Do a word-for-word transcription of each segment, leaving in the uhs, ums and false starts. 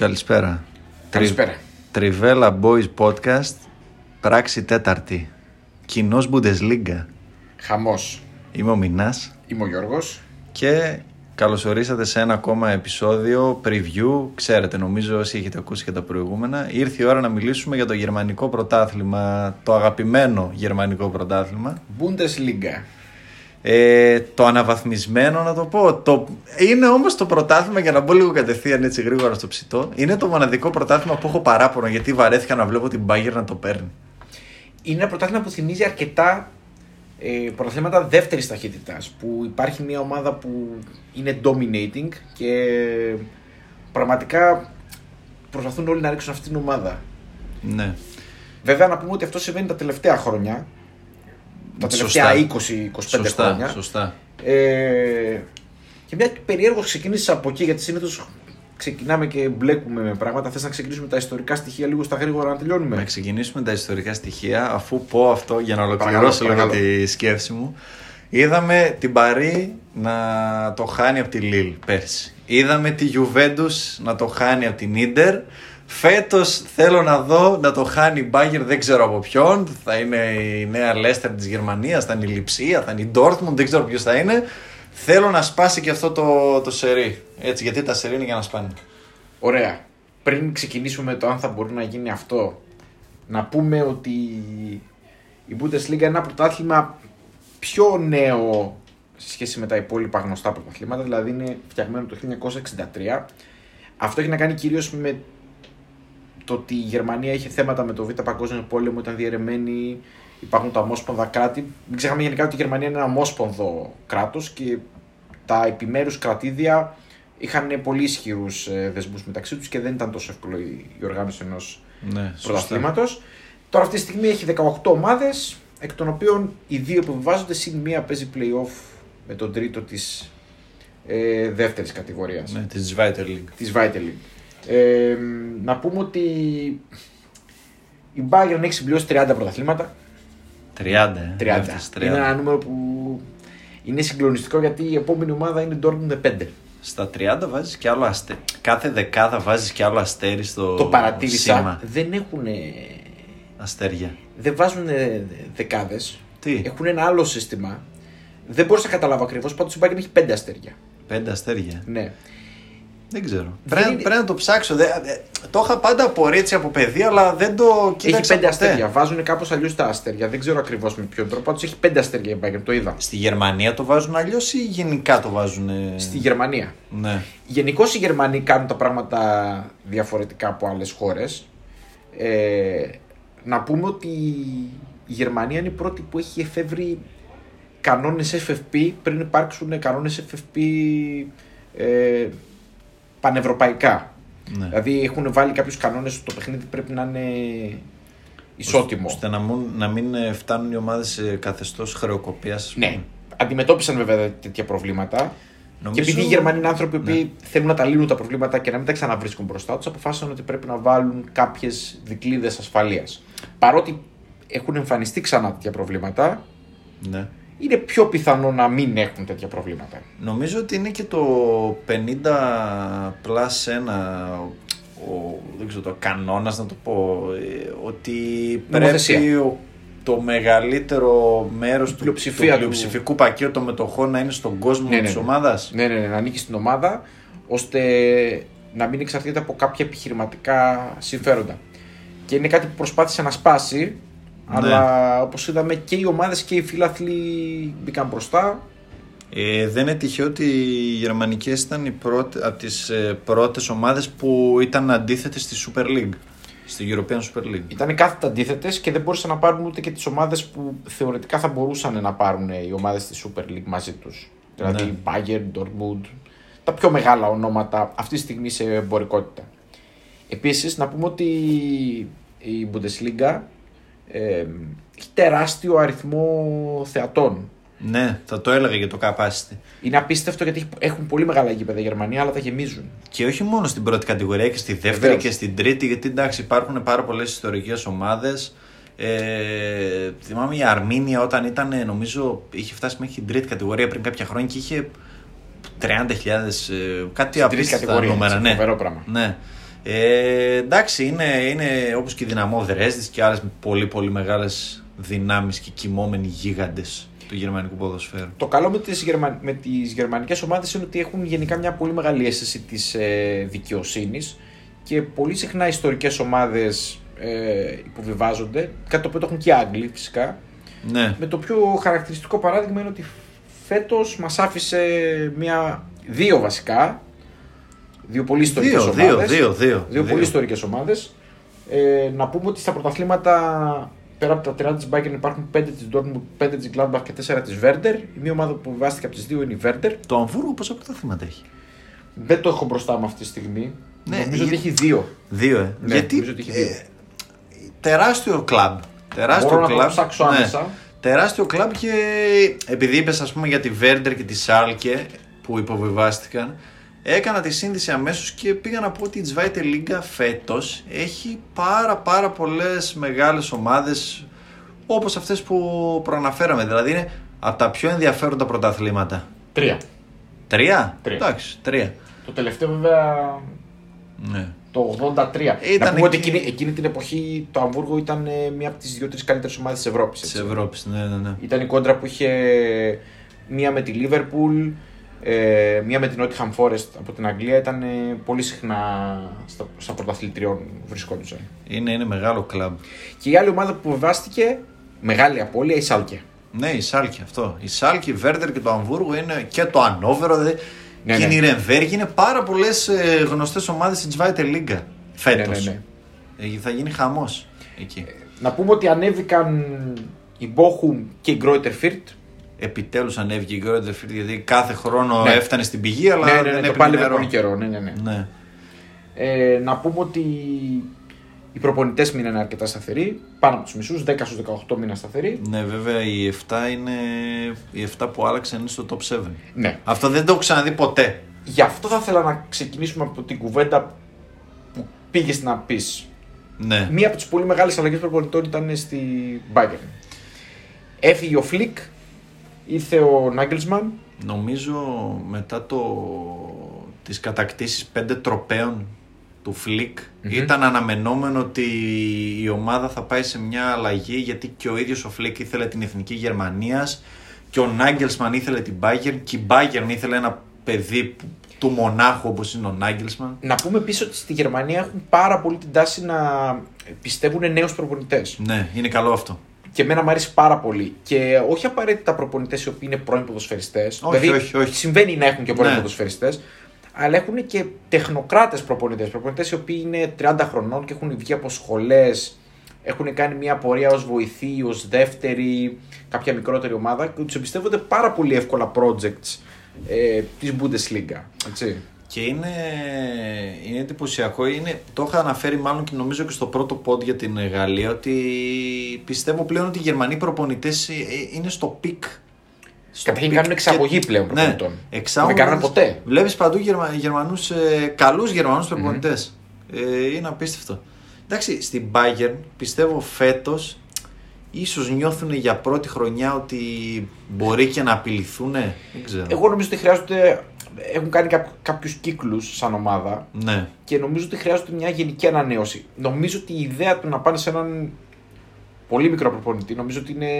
Καλησπέρα. Καλησπέρα. Τριβέλα Boys Podcast, πράξη τέταρτη. Κοινός Bundesliga. Χαμός. Είμαι ο Μινάς. Είμαι ο Γιώργος. Και καλωσορίσατε σε ένα ακόμα επεισόδιο preview. Ξέρετε, νομίζω όσοι έχετε ακούσει και τα προηγούμενα, ήρθε η ώρα να μιλήσουμε για το γερμανικό πρωτάθλημα, το αγαπημένο γερμανικό πρωτάθλημα. Bundesliga. Ε, το αναβαθμισμένο, να το πω. Το... Είναι όμως το πρωτάθλημα, για να μπω λίγο κατευθείαν έτσι γρήγορα στο ψητό, είναι το μοναδικό πρωτάθλημα που έχω παράπονο, γιατί βαρέθηκα να βλέπω την Bayern να το παίρνει. Είναι ένα πρωτάθλημα που θυμίζει αρκετά ε, πρωταθλήματα δεύτερης ταχύτητας, που υπάρχει μια ομάδα που είναι dominating και πραγματικά προσπαθούν όλοι να ρίξουν αυτή την ομάδα. Ναι. Βέβαια να πούμε ότι αυτό συμβαίνει τα τελευταία χρόνια. Τα τελευταία είκοσι με είκοσι πέντε χρόνια. Σωστά. Ε, και μια περίεργος ξεκίνησε από εκεί, γιατί συνήθως ξεκινάμε και μπλέκουμε με πράγματα. Θες να ξεκινήσουμε τα ιστορικά στοιχεία λίγο στα γρήγορα να τελειώνουμε? Να ξεκινήσουμε τα ιστορικά στοιχεία, αφού πω αυτό για να ολοκληρώσω λίγο τη σκέψη μου. Είδαμε την Παρί να το χάνει από τη Λίλ πέρσι. Είδαμε τη Juventus να το χάνει από την Ίντερ. Φέτος θέλω να δω να το χάνει η Μπάγερ, δεν ξέρω από ποιον. Θα είναι η νέα Λέστερ της Γερμανίας, θα είναι η Λιψία, θα είναι η Ντόρτμοντ, δεν ξέρω ποιος θα είναι. Θέλω να σπάσει και αυτό το, το σερί. Έτσι, γιατί τα σερί είναι για να σπάνε. Ωραία. Πριν ξεκινήσουμε το αν θα μπορεί να γίνει αυτό, να πούμε ότι η Bundesliga είναι ένα πρωτάθλημα πιο νέο σε σχέση με τα υπόλοιπα γνωστά πρωταθλήματα. Δηλαδή είναι φτιαγμένο το χίλια εννιακόσια εξήντα τρία. Αυτό έχει να κάνει κυρίως με το ότι η Γερμανία είχε θέματα με το Β' Παγκόσμιο Πόλεμο, ήταν διαιρεμένη, υπάρχουν τα ομόσπονδα κράτη. Μην ξεχνάμε γενικά ότι η Γερμανία είναι ένα ομόσπονδο κράτος και τα επιμέρους κρατήδια είχαν πολύ ισχυρούς δεσμούς μεταξύ τους και δεν ήταν τόσο εύκολο η οργάνωση ενός ναι, πρωταθλήματος. Τώρα αυτή τη στιγμή έχει δεκαοκτώ ομάδες, εκ των οποίων οι δύο που βάζονται, συν μία παίζει play-off με τον τρίτο της ε, δεύτερης κατηγορίας. Ναι, της Zweite League. Της Zweite League. Ε, να πούμε ότι η Bayern έχει συμπληρώσει τριάντα πρωταθλήματα. τριάντα, τριάντα. τριάντα. Είναι ένα νούμερο που είναι συγκλονιστικό, γιατί η επόμενη ομάδα είναι η Dortmund με πέντε. Στα τριάντα βάζεις και άλλο αστέρι. Κάθε δεκάδα βάζεις και άλλο αστέρι στο. Το παρατήρησα. Σήμα. Δεν έχουν αστέρια. Δεν βάζουν δεκάδες. Τι? Έχουν ένα άλλο σύστημα. Δεν μπορούσα να καταλάβω ακριβώς. Πάντως η Bayern έχει πέντε αστέρια. πέντε αστέρια. Ναι. Δεν ξέρω. Πρέπει είναι... να το ψάξω. Δε, δε, το είχα πάντα απορρίψει από παιδί, αλλά δεν το κοίταξα. Έχει πέντε αστέρια. Βάζουν κάπως αλλιώς τα αστέρια. Δεν ξέρω ακριβώς με ποιον τρόπο. Πάντως έχει πέντε αστέρια η Bayern. Το είδα. Στη Γερμανία το βάζουν αλλιώς ή γενικά το βάζουν? Στη Γερμανία. Ναι. Γενικώς οι Γερμανοί κάνουν τα πράγματα διαφορετικά από άλλες χώρες. Ε, να πούμε ότι η Γερμανία είναι η πρώτη που έχει εφεύρει κανόνες εφ εφ πι πριν υπάρξουν κανόνες εφ εφ πι. Ε, πανευρωπαϊκά. Ναι. Δηλαδή έχουν βάλει κάποιους κανόνες ότι το παιχνίδι πρέπει να είναι ισότιμο. Ώστε να, να μην φτάνουν οι ομάδες σε καθεστώς χρεοκοπίας. Ναι. Αντιμετώπισαν βέβαια τέτοια προβλήματα. Νομίζω... Και επειδή οι Γερμανοί είναι άνθρωποι που ναι. θέλουν να τα λύνουν τα προβλήματα και να μην τα ξαναβρίσκουν μπροστά τους, αποφάσισαν ότι πρέπει να βάλουν κάποιες δικλείδες ασφαλείας. Παρότι έχουν εμφανιστεί ξανά τέτοια προβλήματα. Ναι. Είναι πιο πιθανό να μην έχουν τέτοια προβλήματα. Νομίζω ότι είναι και το πενήντα πλας ένα, δεν ξέρω, το κανόνας να το πω, ότι νομοθεσία. Πρέπει το μεγαλύτερο μέρος του, του πλειοψηφικού πακέτου των μετοχών να είναι στον κόσμο ναι, ναι, της ναι. ομάδας. Ναι, ναι, ναι, να ανήκει στην ομάδα, ώστε να μην εξαρτάται από κάποια επιχειρηματικά συμφέροντα. Και είναι κάτι που προσπάθησε να σπάσει. Ναι. Αλλά όπως είδαμε και οι ομάδες και οι φίλαθλοι μπήκαν μπροστά. Ε, δεν είναι τυχαίο ότι οι γερμανικές ήταν οι πρώτες, από τις ε, πρώτες ομάδες που ήταν αντίθετες στη Super League, στη European Super League. Ήταν κάθετα αντίθετες και δεν μπορούσαν να πάρουν ούτε και τις ομάδες που θεωρητικά θα μπορούσαν να πάρουν οι ομάδες στη Super League μαζί τους. Δηλαδή ναι. Bayern, Dortmund, τα πιο μεγάλα ονόματα αυτή τη στιγμή σε εμπορικότητα. Επίσης να πούμε ότι η Bundesliga Ε, έχει τεράστιο αριθμό θεατών. Ναι, θα το έλεγα για το capacity. Είναι απίστευτο, γιατί έχουν πολύ μεγάλα γήπεδα Γερμανία, αλλά τα γεμίζουν. Και όχι μόνο στην πρώτη κατηγορία, και στη δεύτερη Βεβαίως. Και στην τρίτη, γιατί εντάξει, υπάρχουν πάρα πολλές ιστορικές ομάδες. Ε, θυμάμαι η Αρμίνια όταν ήταν, νομίζω, είχε φτάσει μέχρι την τρίτη κατηγορία πριν κάποια χρόνια και είχε τριάντα χιλιάδες, κάτι απίστευτα νούμερα. Ναι. Ε, εντάξει, είναι, είναι όπως και η Δυναμό Δρέσδης και άλλες πολύ πολύ μεγάλες δυνάμεις και κοιμόμενοι γίγαντες του γερμανικού ποδοσφαίρου. Το καλό με τις, γερμα... με τις γερμανικές ομάδες είναι ότι έχουν γενικά μια πολύ μεγάλη αίσθηση της ε, δικαιοσύνης και πολύ συχνά ιστορικές ομάδες ε, υποβιβάζονται, κάτι το οποίο το έχουν και οι Άγγλοι φυσικά. Ναι. Με το πιο χαρακτηριστικό παράδειγμα είναι ότι φέτος μας άφησε μια, δύο βασικά δύο πολύ ιστορικές δύο, ομάδες, δύο, δύο, δύο, δύο πολύ δύο. ιστορικές ομάδες. Ε, να πούμε ότι στα πρωταθλήματα πέρα από τα τριάντα της Bayern υπάρχουν πέντε της Dortmund, πέντε της Gladbach και τέσσερα της Werder. Η μία ομάδα που βάστηκε από τις δύο είναι η Werder. Το Αμβούργο πόσα πρωταθλήματα έχει? Δεν το έχω μπροστά μου αυτή τη στιγμή. Ναι, νομίζω για... ότι έχει δύο. Δύο, ε. Ναι, γιατί ότι έχει δύο. Ε, τεράστιο κλαμπ. Τεράστιο Μπορώ κλαμπ. Να το άμεσα. Ναι. Τεράστιο κλαμπ και επειδή είπες ας πούμε για τη Werder και τη Schalke που υποβιβάστηκαν, έκανα τη σύνδεση αμέσως και πήγα να πω ότι η Zweite Liga φέτος έχει πάρα πάρα πολλές μεγάλες ομάδες όπως αυτές που προαναφέραμε. Δηλαδή είναι από τα πιο ενδιαφέροντα πρωταθλήματα. Τρία. Τρία? Τρία. Εντάξει, τρία. Το τελευταίο βέβαια... Ναι. Το ογδόντα τρία. Ήταν να πούμε ότι εκείνη, εκείνη την εποχή το Αμβούργο ήταν μία από τις δύο-τρεις καλύτερες ομάδες της Ευρώπης. Της Ευρώπης, ναι, ναι, ναι. Ήταν η κόντρα που είχε μία με τη Λίβερπουλ, Ε, μία με την Nottingham Forest από την Αγγλία, ήταν ε, πολύ συχνά στα, στα πρωταθλητριών βρισκόντουσαν. Είναι, είναι μεγάλο κλαμπ. Και η άλλη ομάδα που βάστηκε, μεγάλη απώλεια, η Schalke. Ναι, η Schalke αυτό. Η Schalke, η Werder και το Αμβούργο είναι και το Ανόβερο. Ναι, ναι. Και η Νιρεμβέργη είναι πάρα πολλές ε, γνωστές ομάδες της Zweite Liga φέτος. Ναι, ναι, ναι. Ε, θα γίνει χαμός εκεί. Ε, να πούμε ότι ανέβηκαν η Bochum και η Greuterfurt. Επιτέλους ανέβηκε η Γκρόιντερφιλντ, γιατί κάθε χρόνο ναι. έφτανε στην πηγή, αλλά ναι, ναι, ναι, δεν ναι, το πάλι με πολύ καιρό. Ναι, ναι, ναι. Ναι. Ε, να πούμε ότι οι προπονητές μείναν αρκετά σταθεροί, πάνω από τους μισούς, δέκα στους δεκαοκτώ μήνα σταθεροί. Ναι, βέβαια οι επτά, είναι... οι επτά που άλλαξαν είναι στο top επτά. Ναι. Αυτό δεν το έχω ξαναδεί ποτέ. Γι' αυτό θα ήθελα να ξεκινήσουμε από την κουβέντα που πήγες να πεις. Ναι. Μία από τις πολύ μεγάλες αλλαγές προπονητών ήταν στη Bayern. Έφυγε ο Φλικ. Ήρθε ο Νάγκελσμαν. Νομίζω μετά το... τις κατακτήσεις πέντε τροπέων του Φλικ mm-hmm. ήταν αναμενόμενο ότι η ομάδα θα πάει σε μια αλλαγή, γιατί και ο ίδιος ο Φλικ ήθελε την Εθνική Γερμανίας και ο Νάγκελσμαν ήθελε την Bayern και η Bayern ήθελε ένα παιδί του Μονάχου όπως είναι ο Νάγκελσμαν. Να πούμε επίσης ότι στη Γερμανία έχουν πάρα πολύ την τάση να πιστεύουν νέους προπονητές. Ναι, είναι καλό αυτό. Και εμένα μου αρέσει πάρα πολύ. Και όχι απαραίτητα προπονητές οι οποίοι είναι πρώην ποδοσφαιριστές. Όχι, δηλαδή, όχι, όχι. Συμβαίνει να έχουν και πρώην ναι. ποδοσφαιριστές, αλλά έχουν και τεχνοκράτες προπονητές. Προπονητές οι οποίοι είναι τριάντα χρονών και έχουν βγει από σχολές, έχουν κάνει μια πορεία ως βοηθή, ως δεύτερη, κάποια μικρότερη ομάδα και τους εμπιστεύονται πάρα πολύ εύκολα projects ε, της Bundesliga. Έτσι. Και είναι, είναι εντυπωσιακό, είναι, το είχα αναφέρει μάλλον και νομίζω και στο πρώτο pod για την Γαλλία, ότι πιστεύω πλέον ότι οι Γερμανοί προπονητές είναι στο πικ. Καταρχήν κάνουν εξαγωγή και... πλέον προπονητών. Ναι, εξαγωγή. Δεν κάνανε ποτέ. Βλέπεις παντού Γερμα... Γερμανούς, ε, καλούς Γερμανούς προπονητές. Mm-hmm. Ε, είναι απίστευτο. Εντάξει, στην Bayern πιστεύω φέτος ίσως νιώθουν για πρώτη χρονιά ότι μπορεί και να απειληθούν. Ναι. Δεν ξέρω. Εγώ νομίζω ότι χρειάζονται. Έχουν κάνει κάποιους κύκλους σαν ομάδα ναι. και νομίζω ότι χρειάζεται μια γενική ανανέωση. Νομίζω ότι η ιδέα του να πάνε σε έναν πολύ μικρό προπονητή, νομίζω ότι είναι.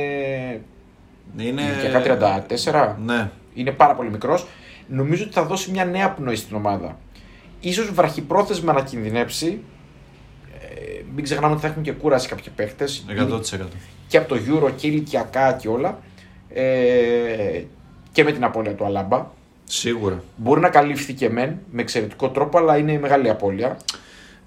Είναι. τριάντα τέσσερα. Ναι. Είναι πάρα πολύ μικρός. Νομίζω ότι θα δώσει μια νέα πνοή στην ομάδα. Ίσως βραχυπρόθεσμα να κινδυνεύσει. Ε, μην ξεχνάμε ότι θα έχουν και κούραση κάποιοι παίχτες. εκατό τοις εκατό. Και από το Euro και ηλικιακά και όλα. Ε, και με την απώλεια του Alaba. Σίγουρα. Μπορεί να καλύφθει και μεν με εξαιρετικό τρόπο, αλλά είναι μεγάλη απώλεια.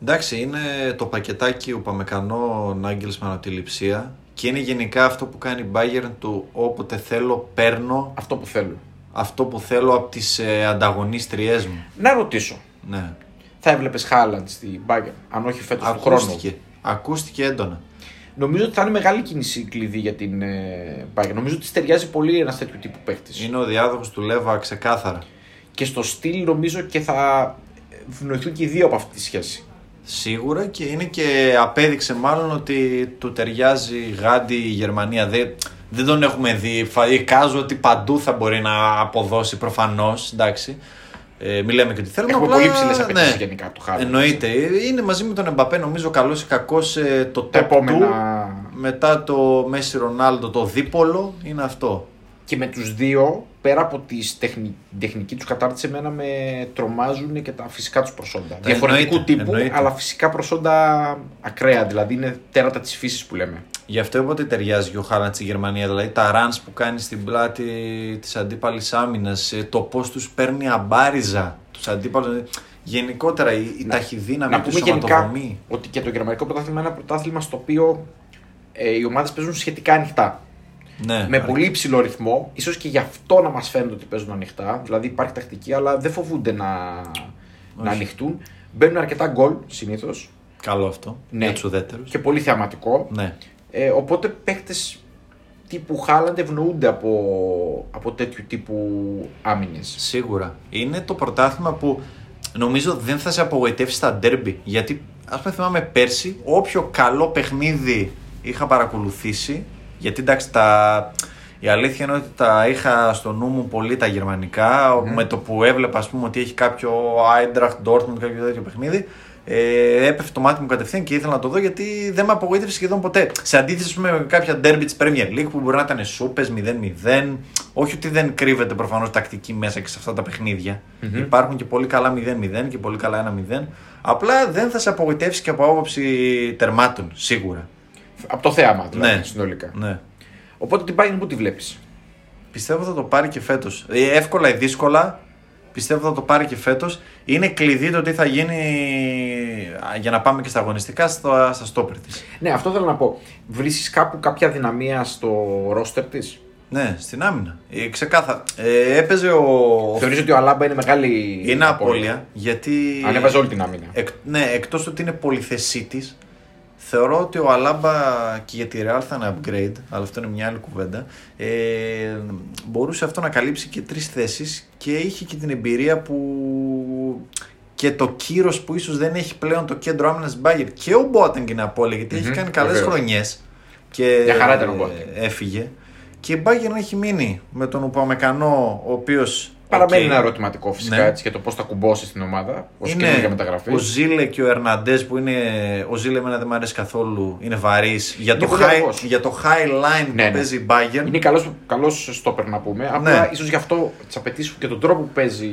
Εντάξει, είναι το πακετάκι ο Παμεκανό Νάγκελσμαν από τη Λιψία και είναι γενικά αυτό που κάνει η Bayern του όποτε θέλω παίρνω. Αυτό που θέλω. Αυτό που θέλω από τις ε, ανταγωνίστριές μου. Να ρωτήσω. Ναι. Θα έβλεπες Χάλαντ στη Bayern, αν όχι φέτος του χρόνου? Ακούστηκε. Ακούστηκε έντονα. Νομίζω ότι θα είναι μεγάλη κίνηση κλειδί για την ε, Bayern. Νομίζω ότι στεριάζει πολύ ένας τέτοιου τύπου παίχτης. Είναι ο διάδοχος του Lewa ξεκάθαρα. Και στο στυλ νομίζω και θα ευνοηθούν και οι δύο από αυτή τη σχέση. Σίγουρα, και είναι και απέδειξε μάλλον ότι του ταιριάζει γάντι η Γερμανία. Δεν, δεν τον έχουμε δει. Εικάζω ότι παντού θα μπορεί να αποδώσει προφανώς. Εντάξει. Ε, μιλάμε και ότι θέλουμε. Έχουμε απλά πολύ ψηλές απαιτήσεις, ναι, γενικά από το Χάλαντ. Εννοείται. Είναι μαζί με τον Εμπαπέ, νομίζω, καλός ή κακός, ε, το top επόμενα... του. Μετά το Μέση Ρονάλντο, το δίπολο είναι αυτό. Και με τους δύο, πέρα από τη τεχνική, τεχνική τους κατάρτιση, εμένα με τρομάζουν και τα φυσικά τους προσόντα. Διαφορετικού εννοείται, τύπου, εννοείται. Αλλά φυσικά προσόντα ακραία. Δηλαδή είναι τέρατα της φύσης που λέμε. Γι' αυτό όποτε ταιριάζει ο Χάλαντ στη Γερμανία. Δηλαδή τα runs που κάνει στην πλάτη της αντίπαλης άμυνας, το πώς τους παίρνει αμπάριζα τους αντίπαλους. Γενικότερα η, η να, ταχυδύναμη του σωματοδομή. Ότι και το γερμανικό πρωτάθλημα είναι ένα πρωτάθλημα στο οποίο ε, οι ομάδες παίζουν σχετικά ανοιχτά. Ναι, με πολύ υψηλό ρυθμό, ίσως και γι' αυτό να μας φαίνεται ότι παίζουν ανοιχτά. Δηλαδή υπάρχει τακτική, αλλά δεν φοβούνται να, να ανοιχτούν. Μπαίνουν αρκετά γκολ συνήθως. Καλό αυτό. Ναι. Για τους ουδέτερους. Και πολύ θεαματικό. Ναι. Ε, οπότε παίκτες τύπου Χάλαντ ευνοούνται από, από τέτοιου τύπου άμυνες. Σίγουρα. Είναι το πρωτάθλημα που νομίζω δεν θα σε απογοητεύσει στα ντέρμπι. Γιατί ας πούμε θυμάμαι πέρσι, όποιο καλό παιχνίδι είχα παρακολουθήσει. Γιατί εντάξει, τα... η αλήθεια είναι ότι τα είχα στο νου μου πολύ τα γερμανικά. Mm. Με το που έβλεπα, ας πούμε, ότι έχει κάποιο Eintracht, Dortmund, κάποιο τέτοιο παιχνίδι, ε, έπεφτε το μάτι μου κατευθείαν και ήθελα να το δω γιατί δεν με απογοήτευσε σχεδόν ποτέ. Σε αντίθεση, ας πούμε, με κάποια derby της Premier League που μπορεί να ήταν σούπες μηδέν μηδέν. Όχι ότι δεν κρύβεται προφανώς τακτική μέσα και σε αυτά τα παιχνίδια. Mm-hmm. Υπάρχουν και πολύ καλά μηδέν μηδέν και πολύ καλά ένα μηδέν. Απλά δεν θα σε απογοητεύσει και από άποψη τερμάτων, σίγουρα. Από το θέαμα, δηλαδή, ναι, συνολικά. Ναι. Οπότε την Bayern που τη βλέπεις? Πιστεύω θα το πάρει και φέτος. Εύκολα ή δύσκολα, πιστεύω θα το πάρει και φέτος. Είναι κλειδί το τι θα γίνει, για να πάμε και στα αγωνιστικά, στα, στα στόπερ της. Ναι, αυτό θέλω να πω. Βρίσκεις κάπου κάποια δυναμία στο ρόστερ της? Ναι, στην άμυνα. Ε, ξεκάθαρα. Ε, έπαιζε ο. Θεωρείς ότι ο Αλάμπα είναι μεγάλη. Είναι απώλεια. Γιατί. Ανέβαζε όλη την άμυνα. Εκ, ναι, εκτός ότι είναι πολυθεσίτης. Θεωρώ ότι ο Αλάμπα και για τη Real θα είναι upgrade, αλλά αυτό είναι μια άλλη κουβέντα. Ε, μπορούσε αυτό να καλύψει και τρεις θέσεις και είχε και την εμπειρία που και το κύρος που ίσως δεν έχει πλέον το κέντρο άμυνας Bayern. Και ο Boateng είναι απόλυτα, γιατί mm-hmm. έχει κάνει καλές Βεβαίως. χρονιές και για χαρά ήταν ο έφυγε. Και η Bayern έχει μείνει με τον Ουπαμεκανό, ο οποίος... Παραμένει okay. ένα ερωτηματικό φυσικά, ναι, έτσι, για το πώς θα κουμπώσει στην ομάδα ως καινούργια μεταγραφή. Ο Ζήλε και ο Ερναντές που είναι. Ο Ζήλε εμένα δεν μου αρέσει καθόλου, είναι βαρύς. Για, για το high line, ναι, που ναι. παίζει η Bayern. Είναι καλός, καλός στόπερ να πούμε. Ναι. Απλά ίσως γι' αυτό τις απαιτήσεις και τον τρόπο που παίζει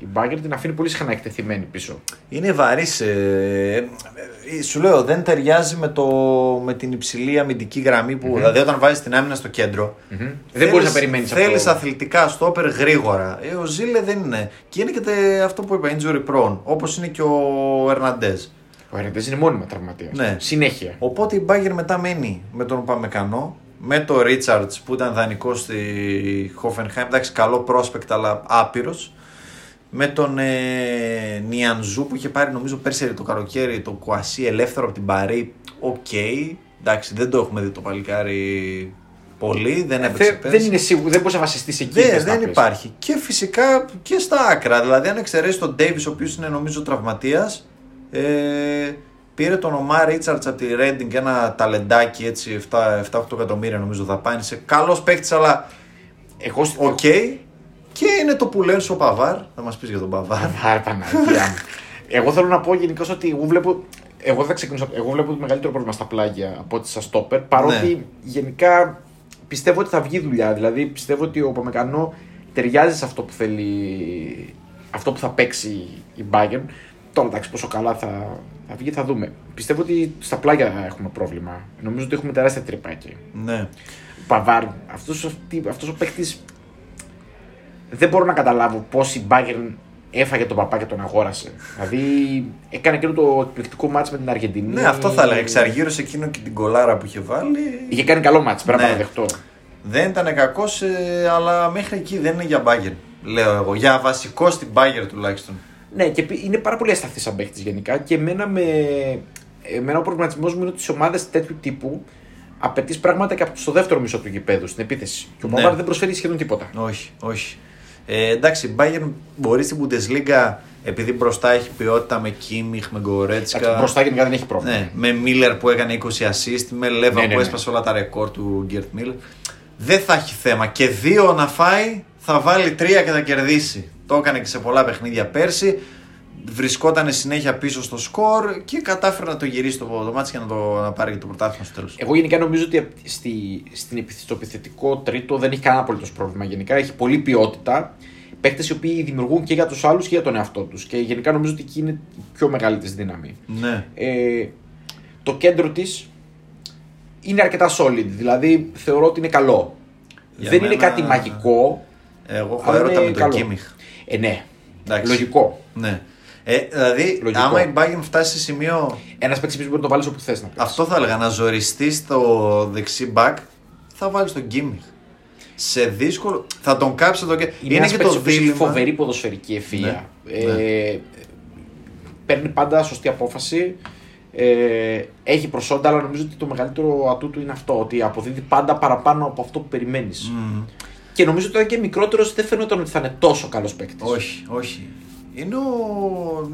η Bayern την αφήνει πολύ συχνά εκτεθειμένη πίσω. Είναι βαρύς. Ε, σου λέω, δεν ταιριάζει με, το, με την υψηλή αμυντική γραμμή που. Mm-hmm. Δηλαδή όταν βάζει την άμυνα στο κέντρο. Mm-hmm. Θέλεις, δεν μπορεί να περιμένει. Θέλει αθλητικά στόπερ γρήγορα. Ο Ζήλε δεν είναι. Και είναι και τε, αυτό που είπα, injury prone. Όπως είναι και ο Ερναντές. Ο Ερναντές είναι μόνιμα τραυματίας. Ναι. Συνέχεια. Οπότε η Bayern μετά μένει με τον Παμεκανό, με τον Ρίτσαρτς που ήταν δανεικός στη Hoffenheim. Εντάξει, καλό prospect αλλά άπειρος. Με τον ε, Νιανζού που είχε πάρει νομίζω πέρσι το καλοκαίρι, το Κουασί ελεύθερο από την Παρί. Οκ. Okay. Εντάξει, δεν το έχουμε δει το παλικάρι. Πολύ, δεν έπαιξε πέρσι. Δεν είναι σίγουρο, δεν μπορεί να βασιστεί εκεί. Δε, δεν υπάρχει. Και φυσικά και στα άκρα. Δηλαδή, αν εξαιρέσει τον Ντέιβις, ο οποίος είναι νομίζω τραυματίας, ε, πήρε τον Ομάρ Ρίτσαρτς από τη Ρέντινγκ, ένα ταλεντάκι έτσι, εφτά οχτώ εκατομμύρια νομίζω δαπάνησε. Καλός παίκτης, αλλά. Εγώ στην. Οκ. Okay. Και είναι το που λένε ο Παβάρ. Θα μας πεις για τον Παβάρ. Παβάρ, Παναγία. Εγώ θέλω να πω γενικώ ότι εγώ βλέπω. Εγώ, θα ξεκινήσω, εγώ βλέπω το μεγαλύτερο πρόβλημα στα πλάγια από ό,τι στα στόπερ. Παρότι ναι. γενικά. Πιστεύω ότι θα βγει δουλειά, δηλαδή πιστεύω ότι ο Παμεκανό ταιριάζει σε αυτό που θέλει, αυτό που θα παίξει η Bayern. Τώρα εντάξει πόσο καλά θα, θα βγει θα δούμε. Πιστεύω ότι στα πλάγια θα έχουμε πρόβλημα, νομίζω ότι έχουμε τεράστια τρύπα εκεί. Ναι. Παβάρ, αυτός, αυτός ο παίκτης δεν μπορώ να καταλάβω πώς η Bayern έφαγε τον παπά και τον αγόρασε. Δηλαδή έκανε εκείνο το εκπληκτικό μάτς με την Αργεντινή. Ναι, αυτό θα έλεγα. Εξαργύρωσε εκείνο και την κολάρα που είχε βάλει. Είχε κάνει καλό μάτς, πρέπει να το δεχτώ. Δεν ήταν κακός, αλλά μέχρι εκεί δεν είναι για Bayern. Λέω εγώ. Για βασικό στην Bayern τουλάχιστον. Ναι, και είναι πάρα πολύ ασταθής σαν παίχτης γενικά. Και εμένα, με... εμένα ο προβληματισμός μου είναι ότι τις ομάδες τέτοιου τύπου απαιτεί πράγματα και στο δεύτερο μισό του γηπέδου στην επίθεση. Και ο Παπάρ δεν προσφέρει σχεδόν τίποτα. Όχι, όχι. Ε, εντάξει, η Bayern μπορεί στην Bundesliga επειδή μπροστά έχει ποιότητα με Kimich, με Goretzka. Εντάξει, μπροστά γενικά δεν έχει πρόβλημα. Ναι, με Miller που έκανε είκοσι assist, με Lewa ναι, ναι, που ναι. έσπασε όλα τα ρεκόρ του Gerd Miller. Δεν θα έχει θέμα. Και δύο να φάει, θα βάλει τρία και θα κερδίσει. Το έκανε και σε πολλά παιχνίδια πέρσι. Βρισκόταν συνέχεια πίσω στο σκορ και κατάφερε να το γυρίσει το, το μάτς και να, το, να πάρει και το πρωτάθλημα στο τέλος. Εγώ γενικά νομίζω ότι στη, στην, στο επιθετικό τρίτο δεν έχει κανένα απολύτως πρόβλημα. Γενικά έχει πολλή ποιότητα. Παίκτες οι οποίοι δημιουργούν και για τους άλλους και για τον εαυτό τους. Και γενικά νομίζω ότι εκεί είναι η πιο μεγάλη της δύναμη. Ναι. Ε, το κέντρο της είναι αρκετά solid. Δηλαδή θεωρώ ότι είναι καλό. Για δεν μένα... είναι κάτι μαγικό. Εγώ χαίρομαι με τον Kimich. Ε, ναι. Εντάξει. Λογικό. Ναι. Ε, δηλαδή, λογικό. Άμα η Bayern φτάσει σε σημείο. Ένας παίκτης μπορεί να το βάλει όπου θες να παίξει. Αυτό θα έλεγα. Να ζοριστεί στο δεξί back, θα βάλει τον Kimich. Σε δύσκολο. Θα τον κάψει το κέντρο. Είναι, είναι και το δίλημα. Φοβερή ποδοσφαιρική ευφυΐα. Ναι. Ε, ναι. Παίρνει πάντα σωστή απόφαση. Ε, έχει προσόντα, αλλά νομίζω ότι το μεγαλύτερο ατού του είναι αυτό. Ότι αποδίδει πάντα παραπάνω από αυτό που περιμένει. Mm. Και νομίζω ότι ήταν και μικρότερος, δεν φαινόταν ότι θα είναι τόσο καλός παίκτης. Όχι, όχι. Είναι ο